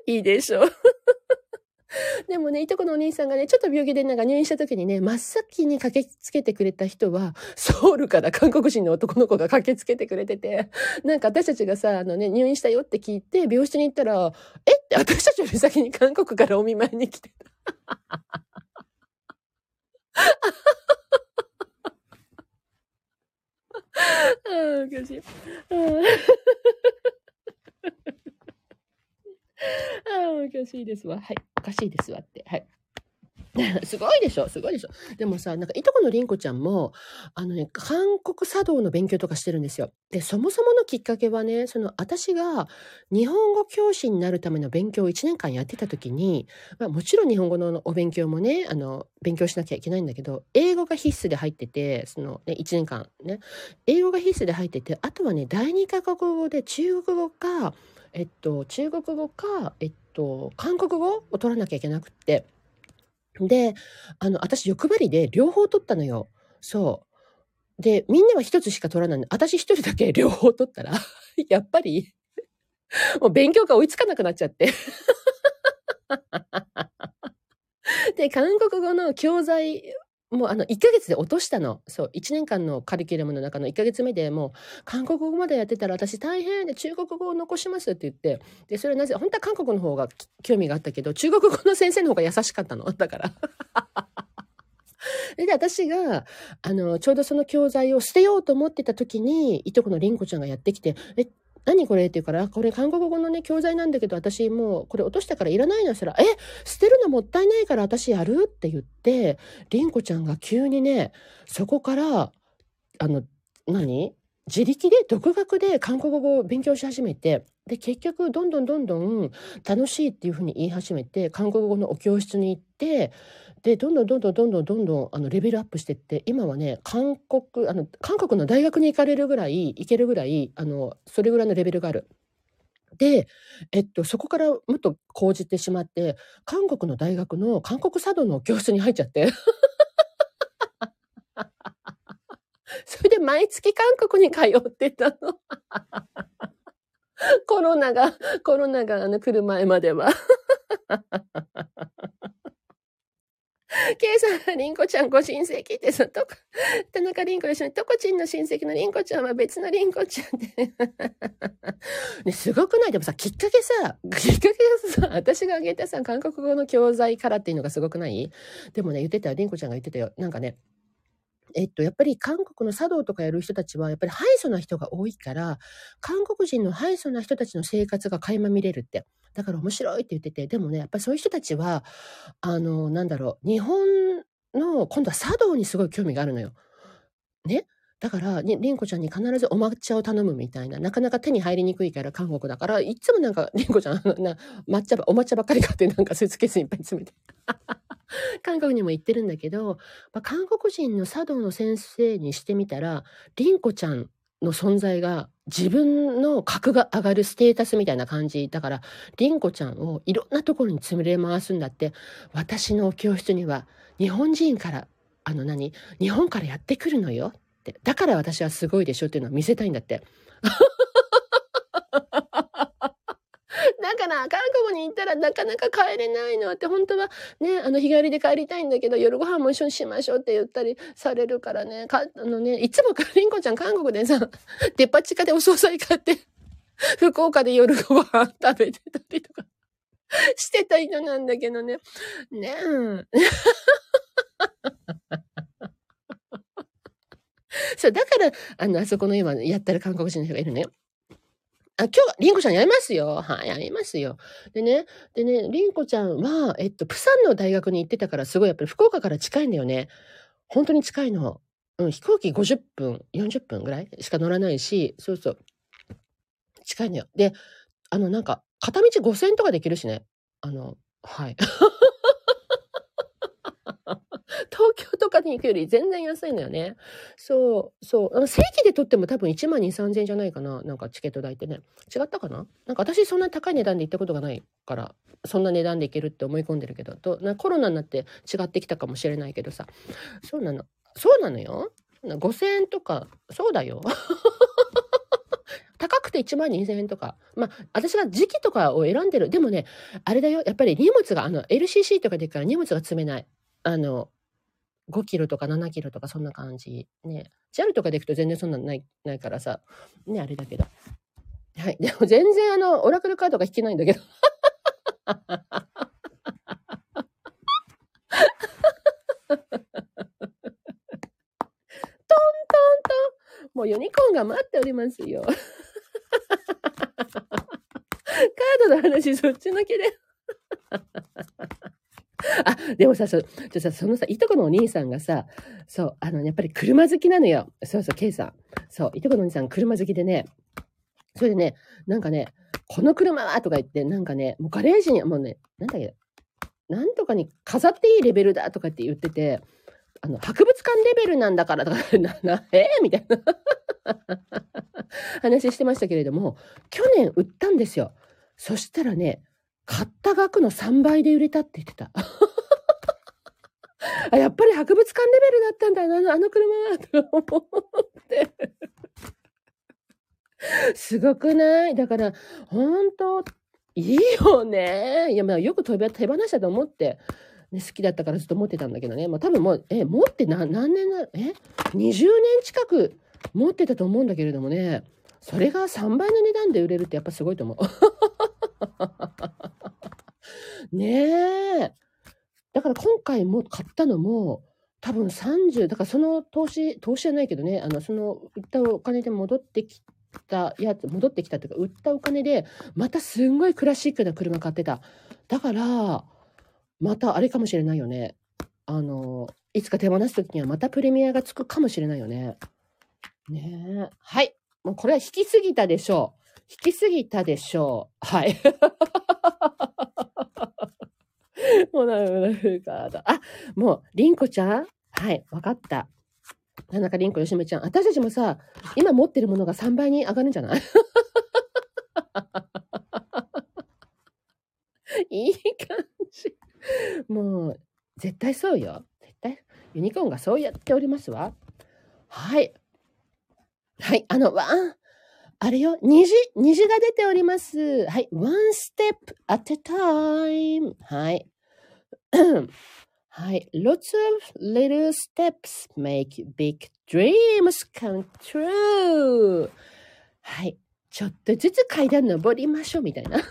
いいでしょう。でもね、いとこのお兄さんがね、ちょっと病気でなんか入院した時にね、真っ先に駆けつけてくれた人は、ソウルから韓国人の男の子が駆けつけてくれてて、なんか私たちがさ、入院したよって聞いて、病室に行ったら、えって私たちより先に韓国からお見舞いに来てた。あ、おかしい。おかしいですわ。はい。おかしいですわって。はい。すごいでしょ。でもさ、なんかいとこのりんこちゃんも、韓国茶道の勉強とかしてるんですよ。で、そもそものきっかけはね、私が日本語教師になるための勉強を1年間やってた時に、まあ、もちろん日本語のお勉強もね、勉強しなきゃいけないんだけど、英語が必須で入ってて、1年間ね、英語が必須で入ってて、あとはね、第二外国語で中国語か、韓国語を取らなきゃいけなくって、で、私欲張りで両方取ったのよ。そう。で、みんなは一つしか取らないの。私一人だけ両方取ったら、やっぱり、もう勉強が追いつかなくなっちゃって。で、韓国語の教材、もう1ヶ月で落としたの。そう。1年間のカリキュラムの中の1ヶ月目でもう、韓国語までやってたら私大変で中国語を残しますって言って、で、それはなぜ、本当は韓国の方が興味があったけど、中国語の先生の方が優しかったの。だから。で、私が、ちょうどその教材を捨てようと思ってた時に、いとこのりんこちゃんがやってきて、何これって言うから、これ韓国語のね、教材なんだけど、私もうこれ落としたからいらないのしたら、捨てるのもったいないから私やるって言って、りんこちゃんが急にね、そこから、自力で独学で韓国語を勉強し始めて、で、結局、どんどん楽しいっていうふうに言い始めて、韓国語のお教室に行って、で、どんどんレベルアップしてって、今はね、韓国の大学に行けるぐらい、それぐらいのレベルがある。で、そこからもっと講じてしまって、韓国の大学の韓国茶道のお教室に入っちゃって。それで毎月韓国に通ってたの。コロナが来る前までは。ケイさん、リンコちゃんご親戚ってさ、田中リンコでしょ、トコチンの親戚のリンコちゃんは別のリンコちゃんって、ね。すごくない？でもさ、きっかけがさ、私があげたさ、韓国語の教材からっていうのがすごくない？でもね、リンコちゃんが言ってたよ。なんかね、やっぱり韓国の茶道とかやる人たちはやっぱりハイソな人が多いから韓国人のハイソな人たちの生活が垣間見れるって、だから面白いって言ってて、でもねやっぱりそういう人たちは日本の今度は茶道にすごい興味があるのよね。だから、ね、りんこちゃんに必ずお抹茶を頼むみたいな、なかなか手に入りにくいから韓国だからいつもなんかりんこちゃんお抹茶ばっかり買ってなんかスーツケースいっぱい詰めて韓国にも行ってるんだけど、韓国人の茶道の先生にしてみたらりんこちゃんの存在が自分の格が上がるステータスみたいな感じだから、凛子ちゃんをいろんなところに連れ回すんだって。私の教室には日本人から日本からやってくるのよって、だから私はすごいでしょっていうのを見せたいんだってだから韓国に行ったらなかなか帰れないのって、本当はね日帰りで帰りたいんだけど夜ご飯も一緒にしましょうって言ったりされるからね、いつもりんこちゃん韓国でさデパ地下でお惣菜買って福岡で夜ご飯食べてたりとかしてた人なんだけどね。ねえそうだからあそこの今やってる韓国人の人がいるのよ。今日はリンコちゃんやりますよ。はい、やりますよ。でね、リンコちゃんは、プサンの大学に行ってたから、すごいやっぱり福岡から近いんだよね。本当に近いの。うん、飛行機50分、40分ぐらいしか乗らないし、そうそう。近いのよ。で、片道5000円とかできるしね。はい。東京とかに行くより全然安いんだよね。そう。正規で取っても多分12,000-13,000円じゃないかな。なんかチケット代ってね。違ったかな？なんか私そんな高い値段で行ったことがないから、そんな値段で行けるって思い込んでるけど、コロナになって違ってきたかもしれないけどさ。そうなのよ。5,000円とか、そうだよ。高くて12,000円とか。まあ、私が時期とかを選んでる。でもね、あれだよ。やっぱり荷物が、LCC とかで行くから荷物が積めない。5キロとか7キロとかそんな感じね。JAL とかで行くと全然そんなのないからさね、あれだけど、はい、でも全然オラクルカードが引けないんだけどトントントン、もうユニコーンが待っておりますよカードの話そっちのけであ、でもさ、そのさ、いとこのお兄さんがさ、そう、やっぱり車好きなのよ。そうそう、ケイさん。そう、いとこのお兄さん、車好きでね。それでね、なんかね、この車はとか言って、なんかね、もうガレージに、もうね、なんとかに飾っていいレベルだとかって言ってて、博物館レベルなんだからとか、みたいな話してましたけれども、去年売ったんですよ。そしたらね、買った額の3倍で売れたって言ってたやっぱり博物館レベルだったんだな、車はと思ってすごくない？だから本当いいよね。いや、まあ、よく手放したと思って、ね、好きだったからずっと持ってたんだけどね、まあ、多分もう持って何年だろう、20年近く持ってたと思うんだけれどもね、それが3倍の値段で売れるってやっぱすごいと思うねえ、だから今回も買ったのも多分30、だからその投資じゃないけどね、その売ったお金で戻ってきたというか、売ったお金でまたすんごいクラシックな車買ってた。だからまたあれかもしれないよね、いつか手放す時にはまたプレミアがつくかもしれないよね。ねえ、はい、もうこれは引きすぎたでしょう。はい。もうもう、りんこちゃん、はい、わかった。田中りんこよしめちゃん。私たちもさ、今持ってるものが3倍に上がるんじゃないいい感じ。もう、絶対そうよ。絶対、ユニコーンがそうやっておりますわ。はい。はい、あれよ、虹が出ております。はい。one step at a time. はい。はい。lots of little steps make big dreams come true. はい。ちょっとずつ階段登りましょう、みたいな。こ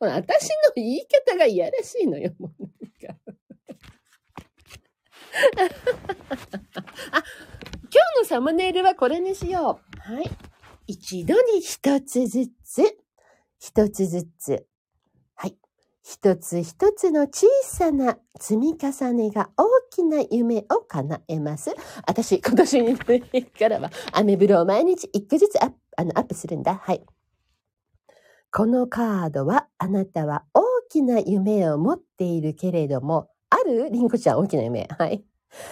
の私の言い方がいやらしいのよ、もうなんかあ、今日のサムネイルはこれにしよう。はい。一度に一つずつ。はい。一つ一つの小さな積み重ねが大きな夢を叶えます。私、今年からはアメブロを毎日一個ずつアップするんだ。はい。このカードは、あなたは大きな夢を持っているけれども、ある？りんこちゃん、大きな夢。はい。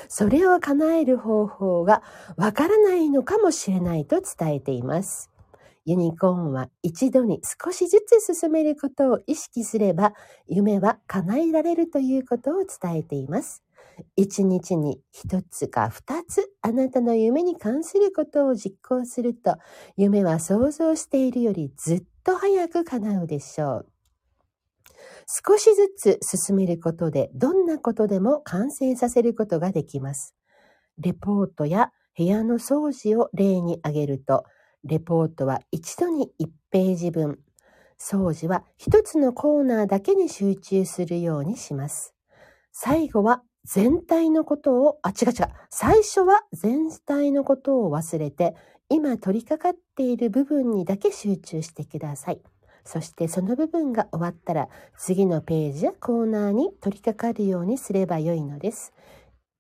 それを叶える方法がわからないのかもしれないと伝えています。ユニコーンは一度に少しずつ進めることを意識すれば、夢は叶えられるということを伝えています。一日に一つか二つ、あなたの夢に関することを実行すると、夢は想像しているよりずっと早く叶うでしょう。少しずつ進めることで、どんなことでも完成させることができます。レポートや部屋の掃除を例に挙げると、レポートは一度に1ページ分、掃除は一つのコーナーだけに集中するようにします。最後は全体のことを、最初は全体のことを忘れて、今取り掛かっている部分にだけ集中してください。そしてその部分が終わったら、次のページやコーナーに取り掛かるようにすればよいのです。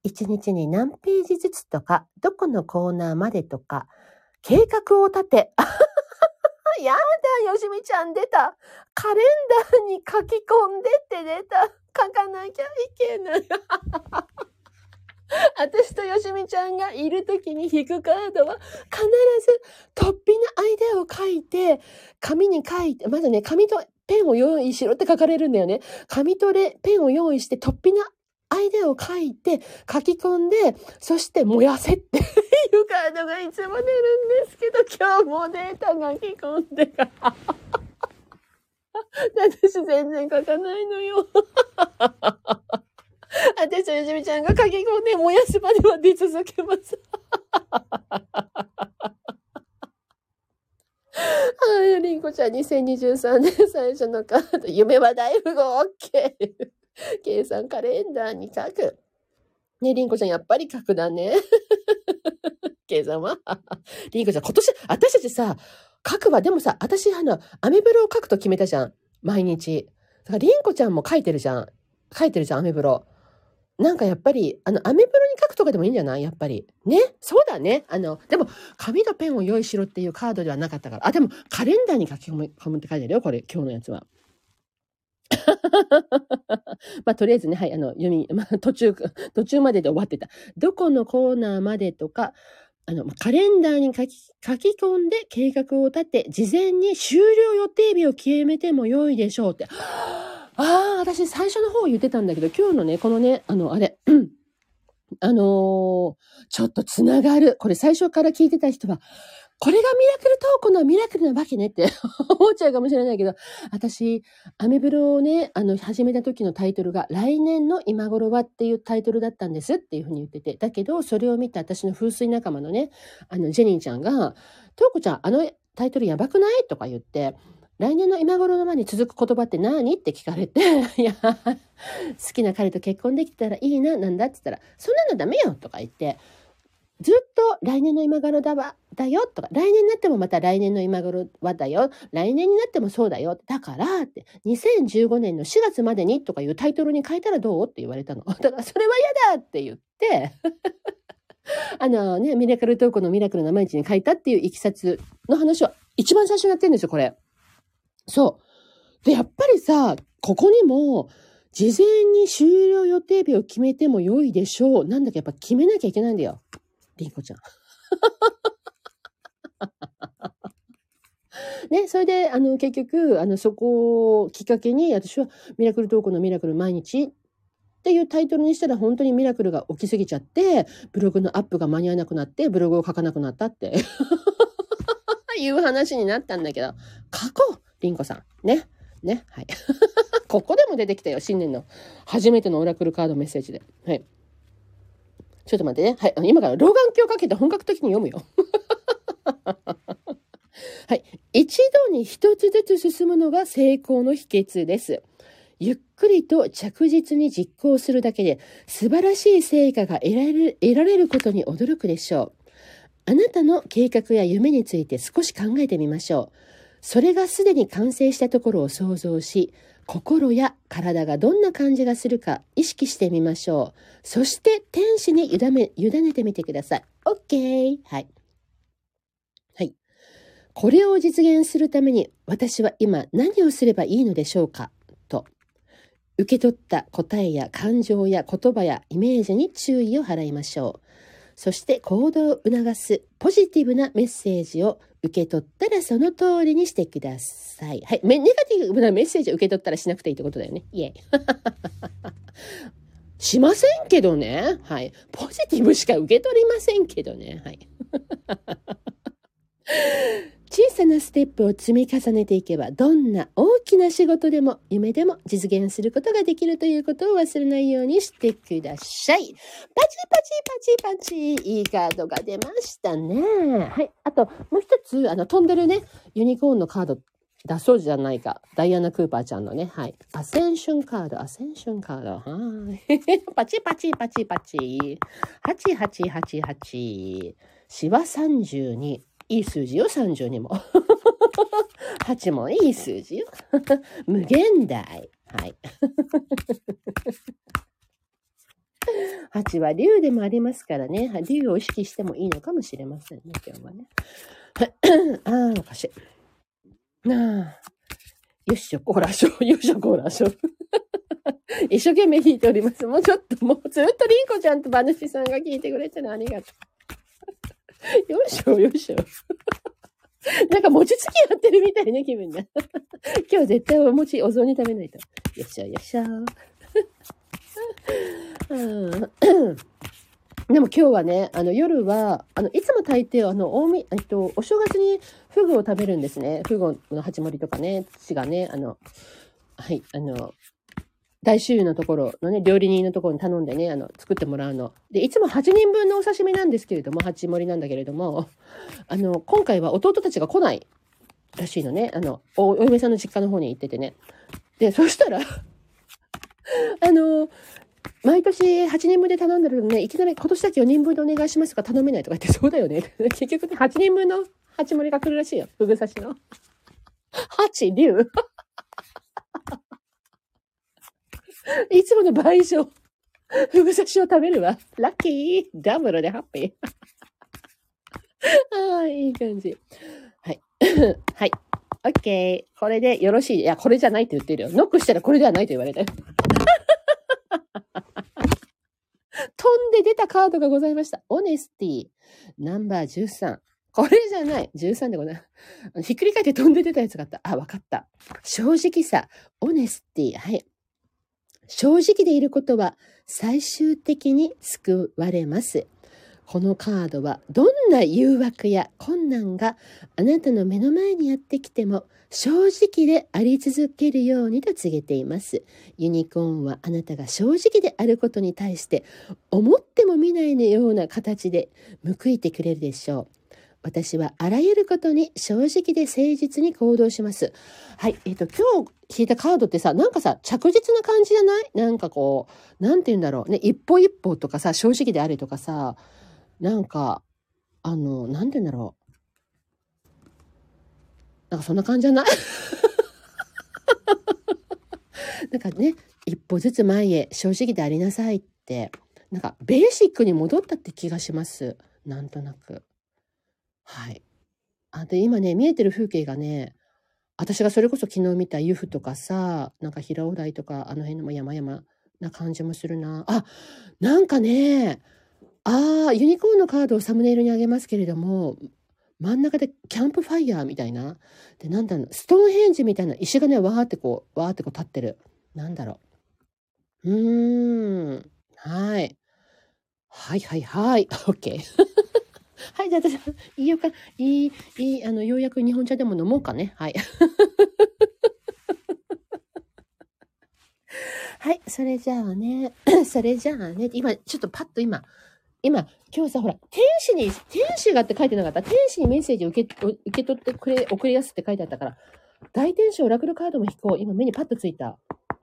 1日に何ページずつとか、どこのコーナーまでとか、計画を立て、やだ、よしみちゃん出た。カレンダーに書き込んでって出た。書かなきゃいけない。私とよしみちゃんがいるときに引くカードは必ず突飛なアイデアを書いて、紙に書いて、まずね、紙とペンを用意しろって書かれるんだよね。紙とペンを用意して突飛なアイデアを書いて、書き込んで、そして燃やせっていうカードがいつも出るんですけど、今日もデータ書き込んで私全然書かないのよ私とよしみちゃんが書き込んで燃やすまでは出続けますりんこちゃん2023年最初のカード、夢は大富豪 OK 計算カレンダーに書く。ね、りんこちゃんやっぱり書くだね。計算はりんこちゃん今年、私たちさ、書くわ。でもさ、私アメブロを書くと決めたじゃん。毎日。だからりんこちゃんも書いてるじゃん。書いてるじゃん、アメブロ。なんかやっぱり、アメブロに書くとかでもいいんじゃないやっぱり。ね、そうだね。でも、紙とペンを用意しろっていうカードではなかったから。あ、でも、カレンダーに書き込むって書いてあるよ、これ、今日のやつは。まあ、とりあえずね、はい、途中までで終わってた。どこのコーナーまでとか、カレンダーに書き込んで計画を立て、事前に終了予定日を決めても良いでしょうって。私最初の方言ってたんだけど、今日のね、このね、ちょっとつながる。これ最初から聞いてた人は、これがミラクルトークのミラクルなわけねって思っちゃうかもしれないけど、私、アメブロをね、始めた時のタイトルが、来年の今頃はっていうタイトルだったんですっていうふうに言ってて、だけど、それを見た私の風水仲間のね、ジェニーちゃんが、トークちゃん、タイトルやばくないとか言って、来年の今頃の前に続く言葉って何って聞かれて、いや、好きな彼と結婚できたらいいな、なんだって言ったら、そんなのダメよとか言って、ずっと来年の今頃だよとか、来年になってもまた来年の今頃はだよ、来年になってもそうだよ、だからって、2015年の4月までにとかいうタイトルに変えたらどうって言われたの。だからそれは嫌だって言って、ミラクルトークのミラクルな毎日に書いたっていういきさつの話を一番最初にやってるんですよ、これ。そう。で、やっぱりさ、ここにも、事前に終了予定日を決めても良いでしょう。なんだっけ、やっぱ決めなきゃいけないんだよ。りんこちゃん。ね、それで、結局、そこをきっかけに、私は、ミラクルトークのミラクル毎日っていうタイトルにしたら、本当にミラクルが起きすぎちゃって、ブログのアップが間に合わなくなって、ブログを書かなくなったっていう話になったんだけど、書こうりんこさん。ね。ね。はい。ここでも出てきたよ。新年の初めてのオラクルカードメッセージで。はい。ちょっと待ってね。はい。今から老眼鏡をかけて本格的に読むよ。はい。一度に一つずつ進むのが成功の秘訣です。ゆっくりと着実に実行するだけで素晴らしい成果が得られることに驚くでしょう。あなたの計画や夢について少し考えてみましょう。それがすでに完成したところを想像し、心や体がどんな感じがするか意識してみましょう。そして天使に委ねてみてください。OK。はい。はい。これを実現するために私は今何をすればいいのでしょうかと。受け取った答えや感情や言葉やイメージに注意を払いましょう。そして行動を促すポジティブなメッセージを受け取ったらその通りにしてください。はい、ネガティブなメッセージを受け取ったらしなくていいってことだよね。イエイ。しませんけどね。はい。ポジティブしか受け取りませんけどね。はい。小さなステップを積み重ねていけば、どんな大きな仕事でも夢でも実現することができるということを忘れないようにしてください。パチパチパチパチ、いいカードが出ましたね。はい。あと、もう一つ、飛んでるね、ユニコーンのカード出そうじゃないか。ダイアナ・クーパーちゃんのね、はい。アセンションカード。はい。パチパチパチパチ。8888。シワ32。いい数字よ、32も。8もいい数字よ。無限大。はい。8は竜でもありますからね。竜を意識してもいいのかもしれませんね、今日はね。ああ、おかしい。なあ。よっしょ、こらしょ。よっしょ、こらしょ。一生懸命弾いております。もうちょっと、もうずっとりんこちゃんと馬主さんが聞いてくれてる。ありがとう。よいしょよいしょ。なんか餅つきやってるみたいな気分だ。今日絶対お餅お雑煮食べないと。よいしょよいしょ。でも今日はね、夜は、いつも大抵、お正月にフグを食べるんですね。フグの鉢盛りとかね、父がね、はい、大周囲のところのね、料理人のところに頼んでね、作ってもらうの。で、いつも8人分のお刺身なんですけれども、8盛りなんだけれども、今回は弟たちが来ないらしいのね、お嫁さんの実家の方に行っててね。で、そしたら、毎年8人分で頼んでるのね、いきなり今年だけ4人分でお願いしますとか頼めないとか言って、そうだよね。結局ね、8人分の8盛りが来るらしいよ、ふぐ刺しの。8竜いつもの倍以上、ふぐ刺しを食べるわ。ラッキー。ダブルでハッピー。ああ、いい感じ。はい。はい。オッケー。これでよろしい。いや、これじゃないって言ってるよ。ノックしたらこれではないと言われたよ。飛んで出たカードがございました。オネスティ。ナンバー13。これじゃない。13でございます。ひっくり返って飛んで出たやつがあった。あ、わかった。正直さ。オネスティ。はい。正直でいることは最終的に救われます。このカードはどんな誘惑や困難があなたの目の前にやってきても正直であり続けるようにと告げています。ユニコーンはあなたが正直であることに対して思っても見ないような形で報いてくれるでしょう。私はあらゆることに正直で誠実に行動します。はい。今日引いたカードってさ、なんかさ、着実な感じじゃない？なんかこう、なんて言うんだろう。ね、一歩一歩とかさ、正直であれとかさ、なんか、なんて言うんだろう。なんかそんな感じじゃない？なんかね、一歩ずつ前へ正直でありなさいって、なんかベーシックに戻ったって気がします。なんとなく。はい。で、今ね、見えてる風景がね、私がそれこそ昨日見た由布とかさ、なんか平尾台とか、あの辺の山々な感じもするな。あ、なんかね、ユニコーンのカードをサムネイルにあげますけれども、真ん中でキャンプファイヤーみたいな。で、なんだろう、ストーンヘンジみたいな石がね、わーってこう立ってる。なんだろう。はい。はい。OK 。はい、じゃあ私、ようやく日本茶でも飲もうかね。はい。はい、それじゃあね。今、ちょっとパッと今日さ、ほら、天使がって書いてなかった。天使にメッセージを受け取って送り出すって書いてあったから、大天使オラクルカードも引こう。今、目にパッとついた。や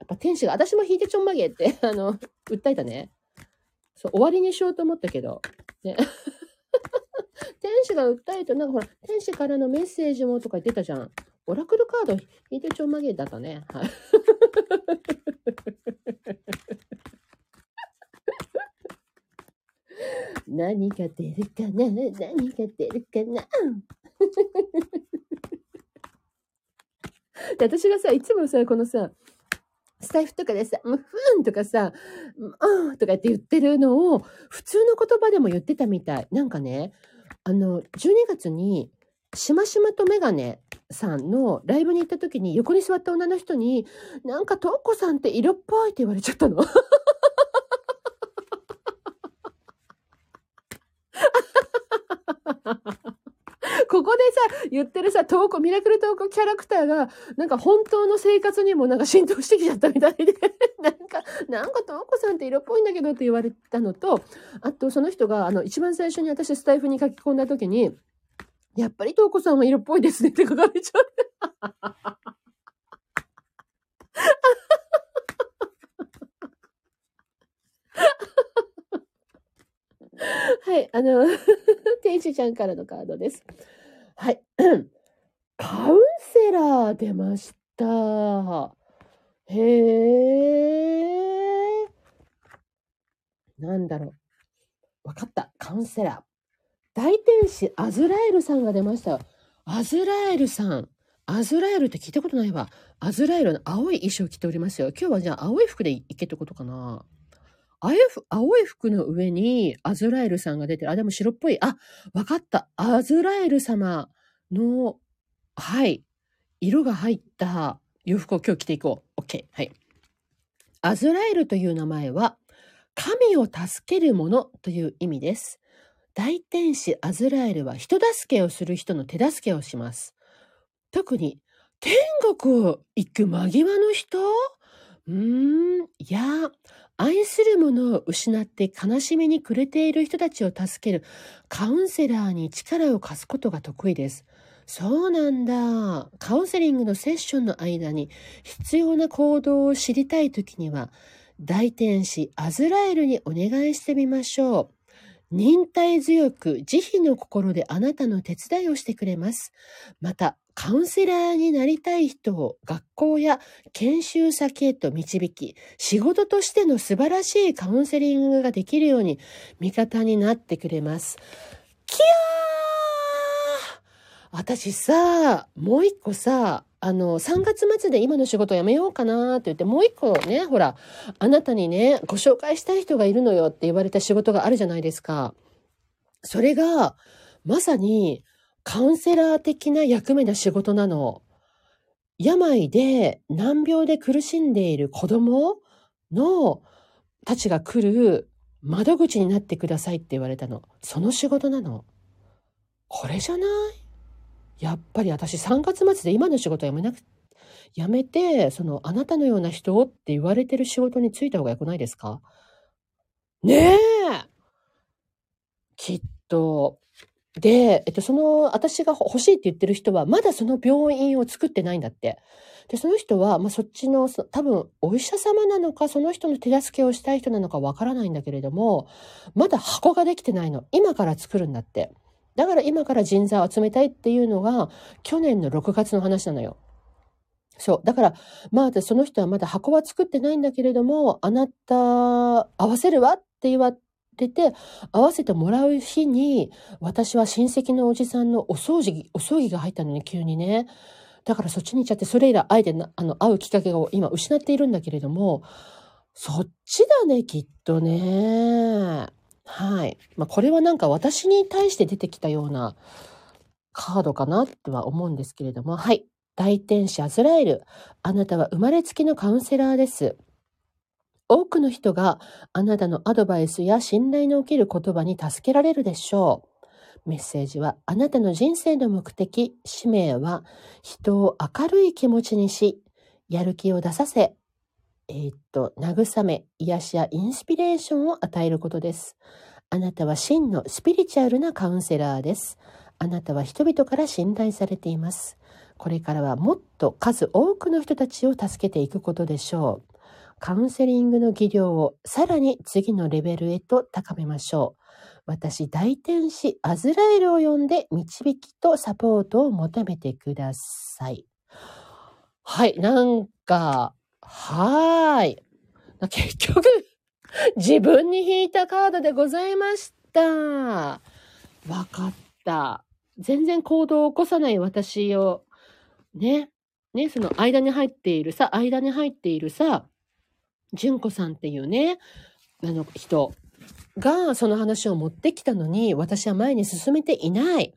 っぱ天使が、私も引いてちょんまげって、訴えたね。そう、終わりにしようと思ったけど、ね。天使が訴えて、なんかほら、天使からのメッセージもとか出たじゃん。オラクルカード引いてちょんまげだったね。はい。何が出るかな？で、私がさ、いつもさ、このさ、スタイフとかでさ、ふんとかさ、うんとかって言ってるのを普通の言葉でも言ってたみたい。なんかね、12月にしましまとメガネさんのライブに行った時に横に座った女の人に、なんかトウコさんって色っぽいって言われちゃったの。ここでさ、言ってるさ、投稿、ミラクル投稿キャラクターが、なんか本当の生活にもなんか浸透してきちゃったみたいで、なんかトウコさんって色っぽいんだけどって言われたのと、あとその人が、一番最初に私スタイフに書き込んだ時に、やっぱりトウコさんは色っぽいですねって書かれちゃう。はい、天使ちゃんからのカードです。はい。カウンセラー出ました。へー。なんだろう。わかった。カウンセラー。大天使アズラエルさんが出ました。アズラエルさん。アズラエルって聞いたことないわ。アズラエルの青い衣装着ておりますよ。今日はじゃあ青い服で行けってことかな。青い服の上にアズラエルさんが出てる。あ、でも白っぽい。あ、わかった。アズラエル様の、はい、色が入った洋服を今日着ていこう。OK。はい。アズラエルという名前は、神を助けるものという意味です。大天使アズラエルは人助けをする人の手助けをします。特に、天国行く間際の人？いや、愛するものを失って悲しみに暮れている人たちを助けるカウンセラーに力を貸すことが得意です。そうなんだ。カウンセリングのセッションの間に必要な行動を知りたいときには、大天使アズラエルにお願いしてみましょう。忍耐強く慈悲の心であなたの手伝いをしてくれます。また、カウンセラーになりたい人を学校や研修先へと導き、仕事としての素晴らしいカウンセリングができるように味方になってくれます。キャー！私さ、もう一個さ、3月末で今の仕事辞めようかなって言って、もう一個ね、ほら、あなたにね、ご紹介したい人がいるのよって言われた仕事があるじゃないですか。それが、まさに、カウンセラー的な役目な仕事なの。病で難病で苦しんでいる子供のたちが来る窓口になってくださいって言われたの。その仕事なの。これじゃない？やっぱり私3月末で今の仕事辞めて、あなたのような人をって言われてる仕事に就いた方が良くないですか？ねえ！きっと。で、私が欲しいって言ってる人は、まだその病院を作ってないんだって。で、その人は、そっちの、多分、お医者様なのか、その人の手助けをしたい人なのかわからないんだけれども、まだ箱ができてないの。今から作るんだって。だから今から人材を集めたいっていうのが、去年の6月の話なのよ。そう。だから、その人はまだ箱は作ってないんだけれども、あなた、合わせるわって言われて、合わせてもらう日に、私は親戚のおじさんのお葬儀が入ったのに、急にね。だからそっちに行っちゃって、それ以来会うきっかけを今失っているんだけれども、そっちだね、きっとね。はい。これはなんか私に対して出てきたようなカードかなっては思うんですけれども、はい。大天使アズラエル、あなたは生まれつきのカウンセラーです。多くの人があなたのアドバイスや信頼のおける言葉に助けられるでしょう。メッセージは、あなたの人生の目的、使命は、人を明るい気持ちにし、やる気を出させ、慰め、癒しやインスピレーションを与えることです。あなたは真のスピリチュアルなカウンセラーです。あなたは人々から信頼されています。これからはもっと数多くの人たちを助けていくことでしょう。カウンセリングの技量をさらに次のレベルへと高めましょう。私、大天使アズラエルを呼んで導きとサポートを求めてください。はい、結局自分に引いたカードでございました。わかった。全然行動を起こさない私をね。ね、その間に入っている純子さんっていうね、あの人がその話を持ってきたのに、私は前に進めていない。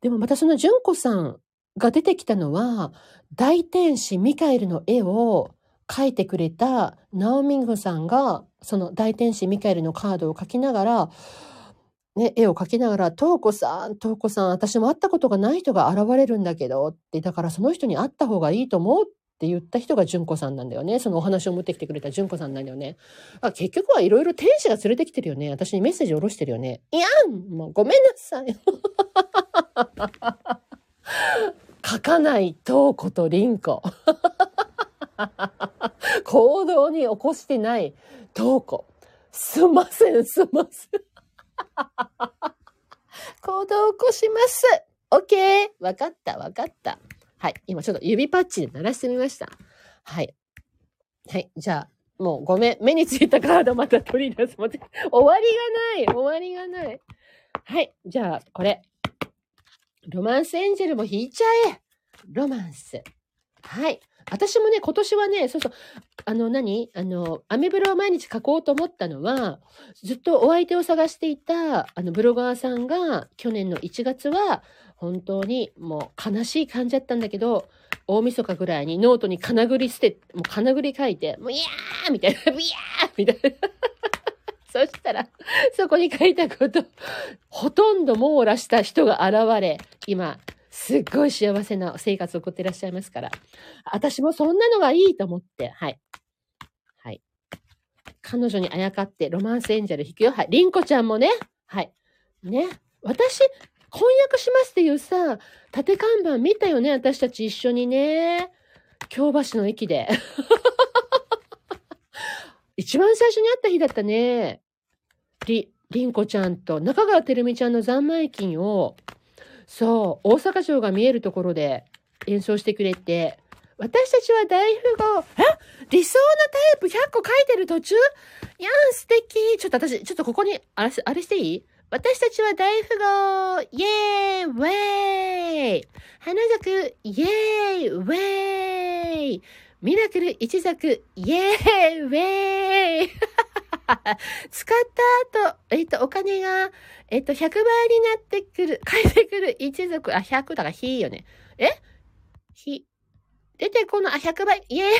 でもまたその純子さんが出てきたのは、大天使ミカエルの絵を描いてくれたナオミングさんが、その大天使ミカエルのカードを描きながら、ね、絵を描きながら、トウコさん、私も会ったことがない人が現れるんだけどって、だからその人に会った方がいいと思うって言った人が純子さんなんだよね。そのお話を持ってきてくれた純子さんなんだよね。あ、結局はいろいろ天使が連れてきてるよね。私にメッセージを下ろしてるよね。いやん、もうごめんなさい。書かないトウコとリンコ。行動に起こしてないトウコ。すんません。行動起こします。 OK、 わかった。はい、今ちょっと指パッチンで鳴らしてみました。はい、じゃあもうごめん、目についたカードまた取り出す。終わりがない。はい、じゃあこれロマンスエンジェルも引いちゃえ。ロマンス、はい、私もね、今年はね、そう、アメブロを毎日書こうと思ったのは、ずっとお相手を探していた、ブロガーさんが、去年の1月は、本当にもう悲しい感じだったんだけど、大晦日ぐらいにノートに金繰り書いて、もういやーみたいな、いやーみたいな。そしたら、そこに書いたこと、ほとんど網羅した人が現れ、今、すっごい幸せな生活を送っていらっしゃいますから。私もそんなのがいいと思って、はい。彼女にあやかってロマンスエンジェル引くよ。はい。りんこちゃんもね。はい。ね。私、婚約しますっていうさ、縦看板見たよね。私たち一緒にね。京橋の駅で。一番最初に会った日だったね。りんこちゃんと中川てるみちゃんのざんまい金を、そう、大阪城が見えるところで演奏してくれて、私たちは大富豪、理想のタイプ100個書いてる途中やん、素敵。ちょっとここに、あれしていい？私たちは大富豪、イエーイ、ウェーイ、花咲く、イエーイ、ウェーイ、ミラクル一作、イエーイ、ウェーイ。使った後、お金が、100倍になってくる、返ってくる一族、あ、100だから、ひよね。え？ひ。出てこの、あ、100倍、イエー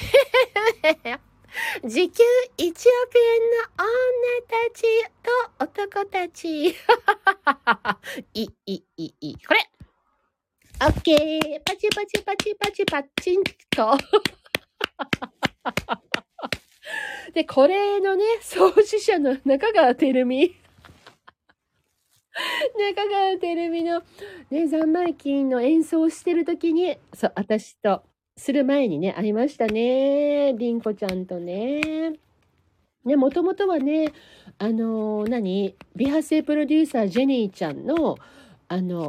イ。時給1億円の女たちと男たち。い。これ。オッケー。パチパチンと。で、これのね、創始者の中川てるみのね、ざんまい金の演奏をしてるときに、そう、私とする前にね、会いましたね。りんこちゃんとね。ね、もともとはね、美派生プロデューサージェニーちゃんの、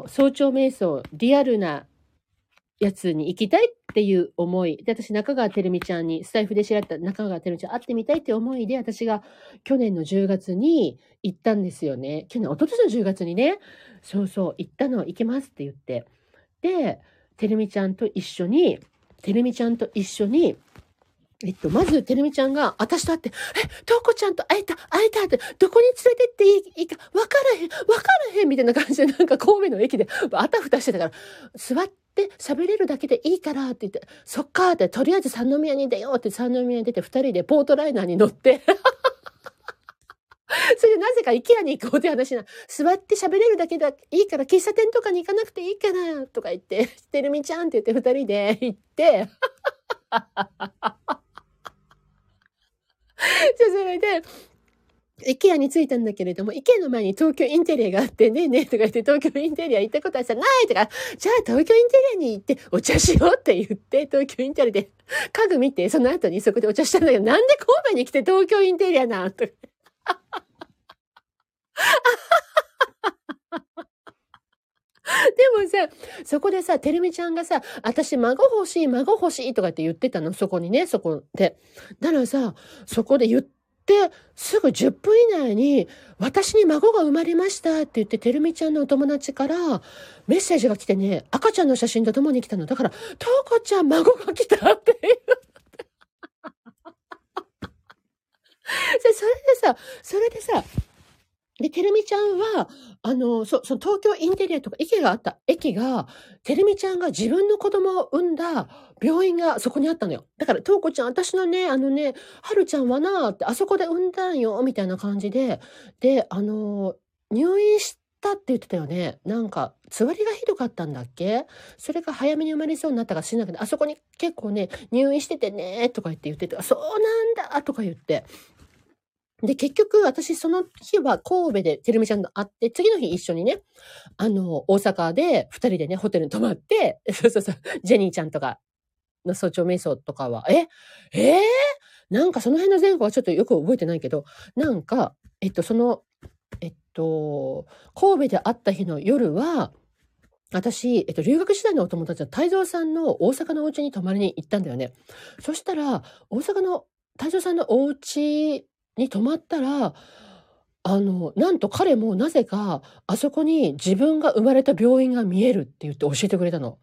早朝瞑想、リアルなやつに行きたいっていう思いで、私中川てるみちゃんにスタイフで知られた中川てるみちゃん会ってみたいって思いで、私が去年の10月に行ったんですよね。一昨年の10月にね、そう行ったの、行きますって言って、でてるみちゃんと一緒にまずてるみちゃんが私と会って、とうこちゃんと会えたって、どこに連れてっていいかわからへんみたいな感じで、なんか神戸の駅であたふたしてたから、座って喋れるだけでいいからって言って、そっかーって、とりあえず三宮に出ようって、三宮に出て、二人でポートライナーに乗ってそれでなぜかイケアに行こうって話な、座って喋れるだけでいいから、喫茶店とかに行かなくていいからとか言って、てるみちゃんって言って二人で行ってそれでIKEA に着いたんだけれども、IKEA の前に東京インテリアがあって、ねえとか言って、東京インテリア行ったことはさないとか、じゃあ東京インテリアに行ってお茶しようって言って、東京インテリアで家具見て、その後にそこでお茶したんだけど、なんで神戸に来て東京インテリアなんとかでもさ、そこでさ、てるみちゃんがさ、私孫欲しいとかって言ってたの、そこにね、そこで。だからさ、そこで言っってすぐ10分以内に私に孫が生まれましたって言って、てるみちゃんのお友達からメッセージが来てね、赤ちゃんの写真とともに来たの。だから、とうこちゃん孫が来たっていう。それでさ、で、てるみちゃんは、その東京インテリアとか駅があった、駅が、てるみちゃんが自分の子供を産んだ病院がそこにあったのよ。だから、とうこちゃん、私のね、はるちゃんはなーって、あそこで産んだんよ、みたいな感じで、で、入院したって言ってたよね。なんか、つわりがひどかったんだっけ？それが早めに生まれそうになったか知らなくて、あそこに結構ね、入院しててね、とか言ってて、そうなんだ、とか言って。で、結局、私、その日は神戸でてるみちゃんと会って、次の日一緒にね、大阪で二人でね、ホテルに泊まって、そう、ジェニーちゃんとかの早朝瞑想とかは、なんかその辺の前後はちょっとよく覚えてないけど、なんか、神戸で会った日の夜は、私、留学時代のお友達の泰造さんの大阪のお家に泊まりに行ったんだよね。そしたら、大阪の泰造さんのお家、に泊まったら、なんと彼もなぜか、あそこに自分が生まれた病院が見えるって言って教えてくれたの。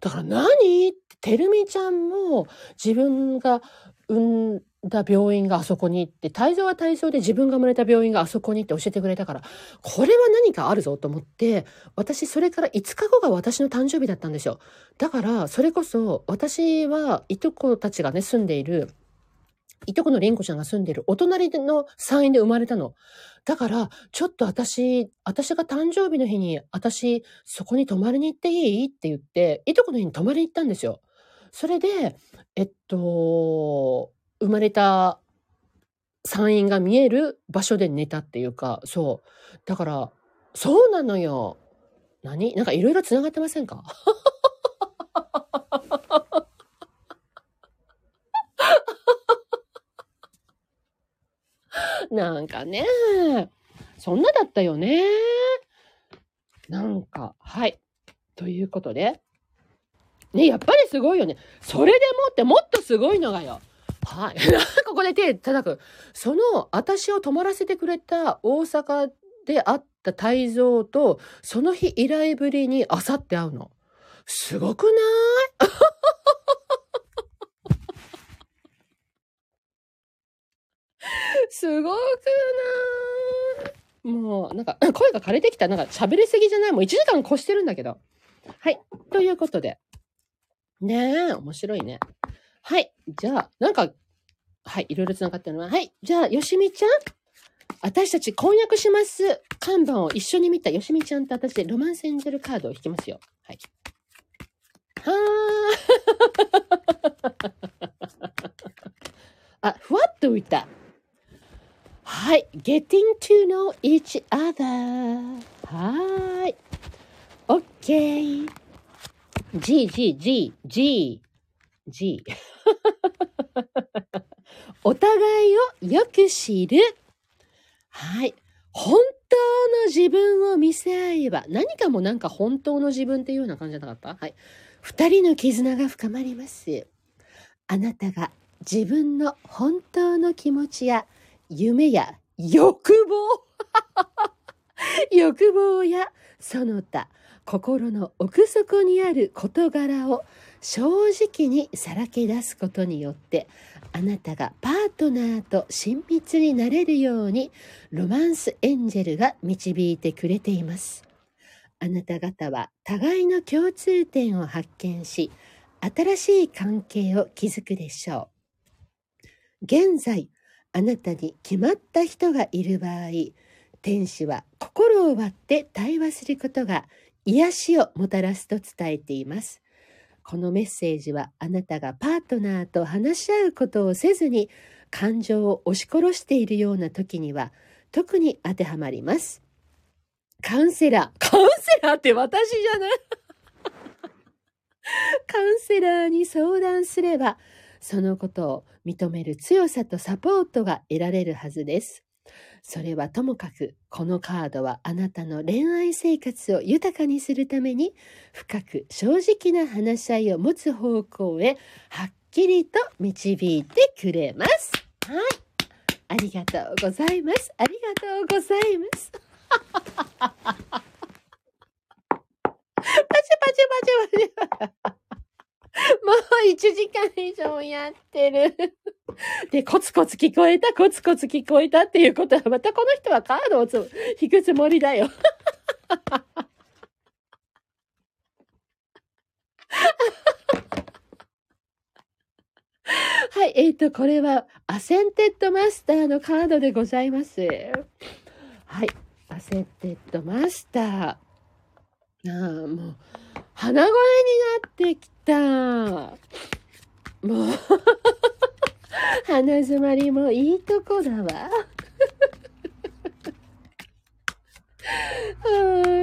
だから何？てるみちゃんも自分が産んだ病院があそこにって、泰造は泰造で自分が生まれた病院があそこにって教えてくれたから、これは何かあるぞと思って、私それから5日後が私の誕生日だったんですよ。だから、それこそ私はいとこたちがね、住んでいる、いとこのりんこちゃんが住んでるお隣の山陰で生まれたの。だから、ちょっと私が誕生日の日に、私、そこに泊まりに行っていい？って言って、いとこの日に泊まりに行ったんですよ。それで、生まれた山陰が見える場所で寝たっていうか、そう。だから、そうなのよ。なんかいろいろ繋がってませんか？なんかね、そんなだったよね。なんか、はい。ということで。ね、やっぱりすごいよね。それでもってもっとすごいのがよ。はい。ここで手叩く。その、私を泊まらせてくれた大阪で会った泰造と、その日以来ぶりにあさって会うの。すごくない？すごくない？もう、なんか、声が枯れてきた。なんか、喋りすぎじゃない？もう1時間越してるんだけど。はい。ということで。ねえ、面白いね。はい。じゃあ、なんか、はい。いろいろ繋がってるのは。はい。じゃあ、よしみちゃん。私たち婚約します。看板を一緒に見たよしみちゃんと私でロマンスエンジェルカードを引きますよ。はい。あ、ふわっと浮いた。はい。getting to know each other. はい。OK。G, G, G, G, G. お互いをよく知る。はい。本当の自分を見せ合えば、何かもなんか本当の自分っていうような感じじゃなかった？はい。二人の絆が深まります。あなたが自分の本当の気持ちや、夢や欲望欲望やその他心の奥底にある事柄を正直にさらけ出すことによって、あなたがパートナーと親密になれるようにロマンスエンジェルが導いてくれています。あなた方は互いの共通点を発見し、新しい関係を築くでしょう。現在あなたに決まった人がいる場合、天使は心を割って対話することが癒しをもたらすと伝えています。このメッセージはあなたがパートナーと話し合うことをせずに感情を押し殺しているような時には特に当てはまります。カウンセラーって私じゃない？カウンセラーに相談すれば、そのことを認める強さとサポートが得られるはずです。それはともかく、このカードはあなたの恋愛生活を豊かにするために、深く正直な話し合いを持つ方向へはっきりと導いてくれます。はい。ありがとうございます。ありがとうございます。パチパチパチパチパチ。もう1時間以上やってる。で、コツコツ聞こえた、コツコツ聞こえたっていうことは、またこの人はカードを引くつもりだよ。はい、これはアセンテッドマスターのカードでございます。はい、アセンテッドマスター。もう、鼻声になってきた。もう鼻詰まりもいいとこだわ。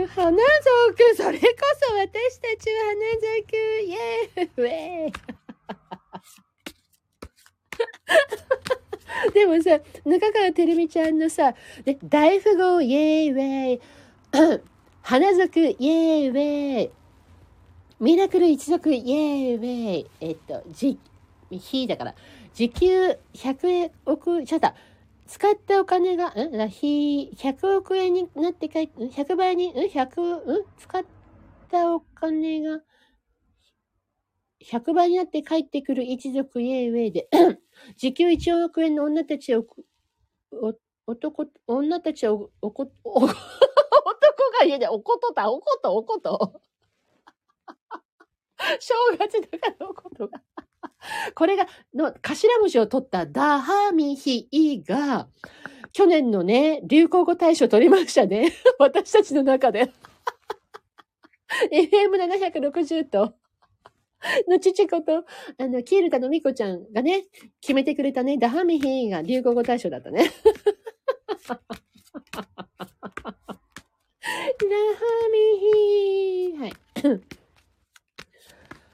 花族、それこそ私たちは花族、イエーイウェーイ。でもさ、中川てるみちゃんのさ、ね、大富豪イエーイウェーイ花族イエーイウェーイミラクル一族イエーイウェイ、ひだから時給100億円、ちょっと使ったお金がひ100億円になって100倍に使ったお金が100倍になって帰ってくる一族イエーイウェイで時給1億円の女たちを男が家でおこと正月だからのことがこれがの頭文字を取ったダハミヒイが去年のね流行語大賞取りましたね。私たちの中でFM760 との父ことキールタのみこちゃんがね決めてくれたねダハミヒイが流行語大賞だったね。ダハミヒイ、はい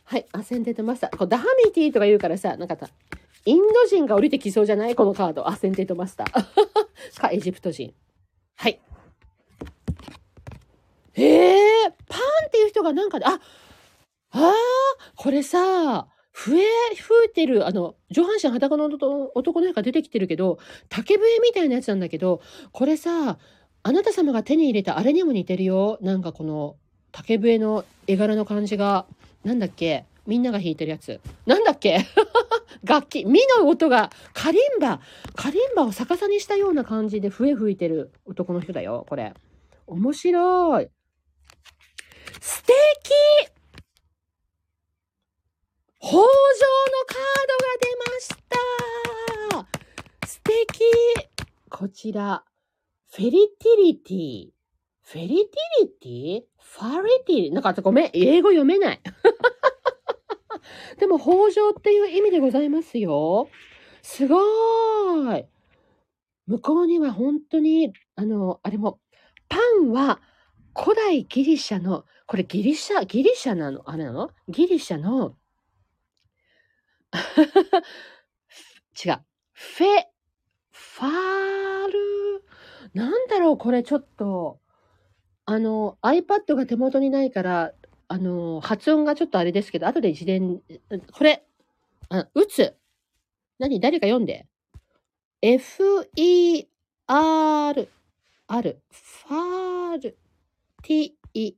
はい、アセンテッドマスター。ダハミティとか言うからさ、なんかインド人が降りてきそうじゃない？このカード、アセンテッドマスター。か、エジプト人。はい。パンっていう人がなんか、これさ、吹いてる、上半身裸の男の人が出てきてるけど、竹笛みたいなやつなんだけど、これさ、あなた様が手に入れたあれにも似てるよ。なんかこの、竹笛の絵柄の感じが。なんだっけ、みんなが弾いてるやつなんだっけ。楽器、ミの音がカリンバを逆さにしたような感じで笛吹いてる男の人だよ。これ面白い、素敵、豊穣のカードが出ました。素敵。こちらフェリティリティ、なんかごめん、英語読めない。でも豊穣っていう意味でございますよ。すごーい。向こうには本当にあれもパンは古代ギリシャの、これギリシャなのあれなの？ギリシャの違う、ファルなんだろうこれ、ちょっと。iPad が手元にないから、発音がちょっとあれですけど、後で自伝、これ、打つ。誰か読んで。F-E-R-R、ファール、T-E、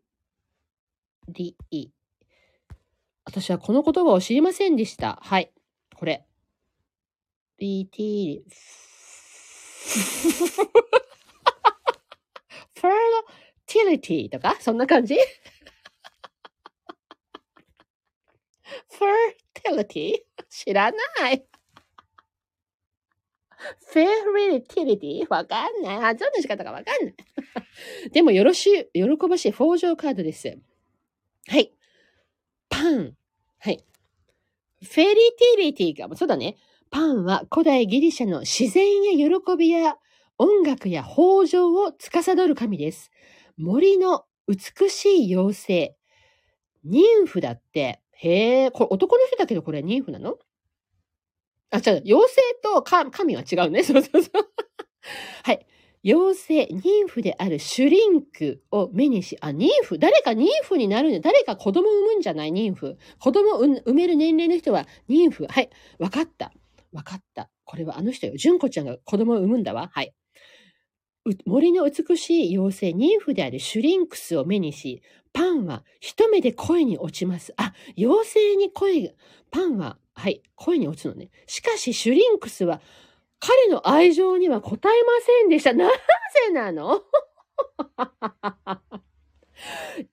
D-E。私はこの言葉を知りませんでした。はい。これ。B-T、ファール、ティリティとかそんな感じ。フェルティリティ知らない。フェリティリティわかんない。どんな仕方かわかんない。でもよろしい、喜ばしい豊穣カードです。はい、パン、はい、フェリティリティかもそうだね。パンは古代ギリシャの自然や喜びや音楽や豊穣を司る神です。森の美しい妖精ニンフだって。へえ、これ男の人だけど、これニンフなの？違う、妖精と神は違うね。そうそうそう。はい、妖精ニンフであるシュリンクを目にし、ニンフ、誰かニンフになるんだ、誰か子供を産むんじじゃない？ニンフ、子供を産める年齢の人はニンフ。はい、わかった。わかった。これはあの人よ。純子ちゃんが子供を産むんだわ。はい。森の美しい妖精、ニンフであるシュリンクスを目にし、パンは一目で恋に落ちます。あ、妖精に恋、パンは、はい、恋に落ちるのね。しかし、シュリンクスは、彼の愛情には応えませんでした。なぜなの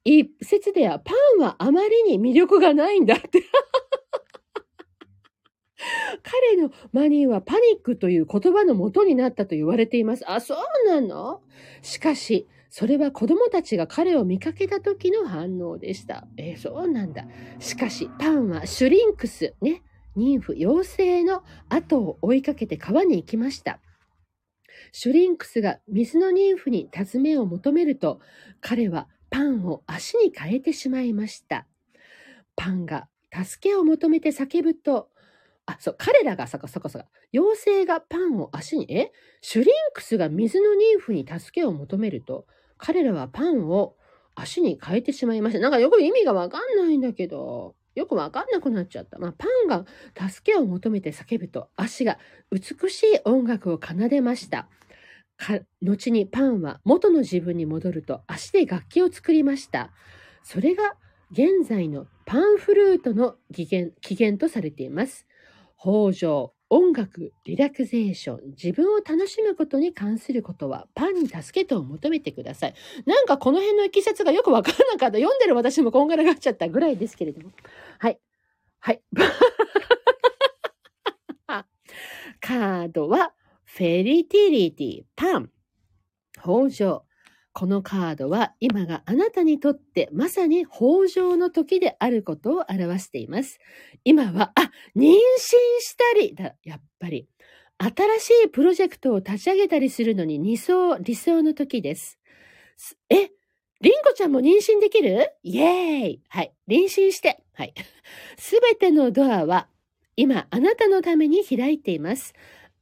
一説では、パンはあまりに魅力がないんだって。彼のマニーはパニックという言葉の元になったと言われています。あ、そうなの？しかし、それは子供たちが彼を見かけた時の反応でした。そうなんだ。しかし、パンはシュリンクス、ね。人夫妖精の後を追いかけて川に行きました。シュリンクスが水の人夫に尋ねを求めると、彼はパンを足に変えてしまいました。パンが助けを求めて叫ぶと、あ、そう、彼らが妖精がパンを足に、シュリンクスが水の人夫に助けを求めると、彼らはパンを足に変えてしまいました。なんかよく意味がわかんないんだけど。よくわかんなくなっちゃった。パンが助けを求めて叫ぶと、足が美しい音楽を奏でました。後にパンは元の自分に戻ると、足で楽器を作りました。それが現在のパンフルートの起源とされています。豊穣、音楽、リラクゼーション、自分を楽しむことに関することは、パンに助けとを求めてください。なんかこの辺のいきさつがよくわからなかった。読んでる私もこんがらがっちゃったぐらいですけれども。はい。はい。カードは、フェリティリティ、パン、豊穣。このカードは、今があなたにとってまさに豊穣の時であることを表しています。今は、あ、妊娠したりだ、やっぱり。新しいプロジェクトを立ち上げたりするのに理想の時です。りんこちゃんも妊娠できる？イエーイ！はい、妊娠して。はい。すべてのドアは、今、あなたのために開いています。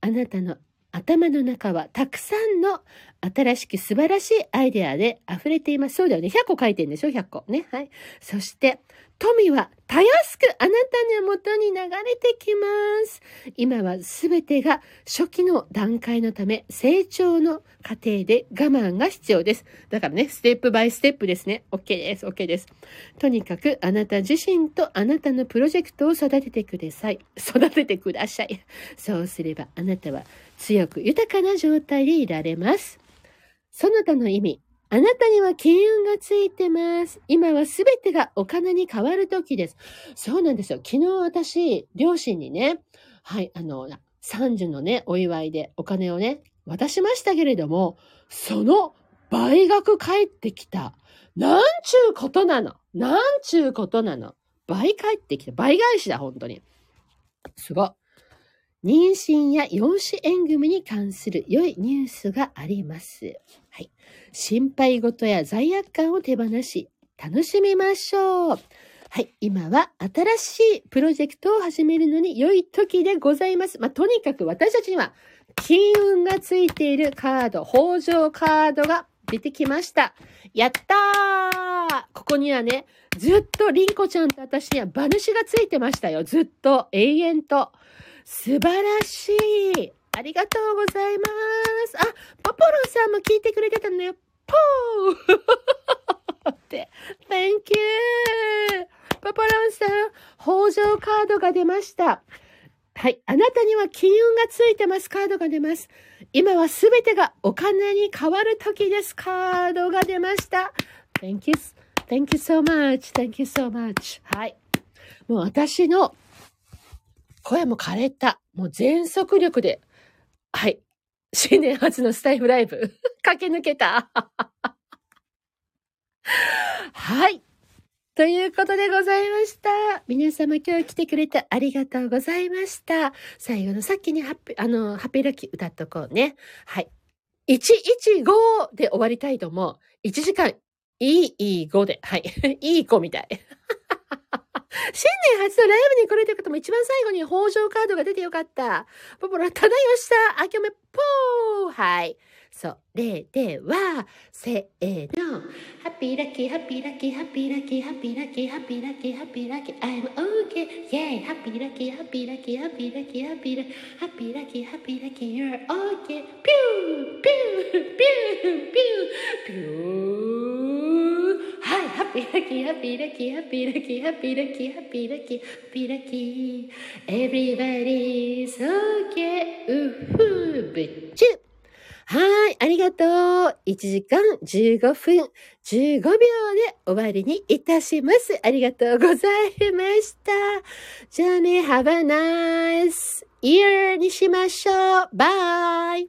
あなたの頭の中はたくさんの新しく素晴らしいアイデアで溢れています。そうだよね。100個書いてるんでしょ ?100 個。ね。はい。そして、富はたやすくあなたのもとに流れてきます。今はすべてが初期の段階のため、成長の過程で我慢が必要です。だからね、ステップバイステップですね。OK です。OK です。とにかく、あなた自身とあなたのプロジェクトを育ててください。そうすれば、あなたは強く豊かな状態でいられます。その他の意味。あなたには金運がついてます。今はすべてがお金に変わる時です。そうなんですよ。昨日私、両親にね、はい、30のね、お祝いでお金をね、渡しましたけれども、その倍額返ってきた。なんちゅうことなの。倍返ってきた。倍返しだ、本当に。すごい。妊娠や養子縁組に関する良いニュースがあります。はい。心配事や罪悪感を手放し、楽しみましょう。はい。今は新しいプロジェクトを始めるのに良い時でございます。とにかく私たちには金運がついているカード、豊穣カードが出てきました。やったー！ここにはね、ずっとりんこちゃんと私には馬主がついてましたよ。ずっと、永遠と。素晴らしい。ありがとうございます。あ、ポポロさんも聞いてくれてたのよ。ポーって。Thank you! ポポロさん、豊穣カードが出ました。はい。あなたには金運がついてます。カードが出ます。今はすべてがお金に変わる時です。カードが出ました。Thank you. Thank you so much. Thank you so much. はい。もう私の声も枯れた。もう全速力で。はい。新年初のスタイフライブ。駆け抜けた。はい。ということでございました。皆様今日来てくれてありがとうございました。最後のさっきにハッピーラッキー歌っとこうね。はい。115で終わりたいと思う。1時間、いい5で。はい。いい子みたい。新年初のライブに来れてる方も一番最後に豊穣カードが出てよかった。ポポラ、ただよした。あきおめ、ぽー。はい。それでは、せーの。ハッピーラッキー、ハッピーラッキー、ハッピーラッキー、ハッピーラッキー、ハッピーラッキー、ハッピーラッキー、I'm okay. Yay! ハッピーラッキー、ハッピーラッキー、ハッピーラッキー、ハッピーラッキー、ハッピーラッキー、ハッピーラッキー、you're okay. ピューピューピューピューピュー。はい、ハッピーラッキー、ハッピーラッキー、ハッピーラッキー、ハッピーラッキー、ハッピーラッキー、ハッピーラッキー。Everybody's okay. うふー、ぶっちゅ。はい、ありがとう。1時間15分15秒で終わりにいたします。ありがとうございました。じゃあね、Have a nice year にしましょう。バイ。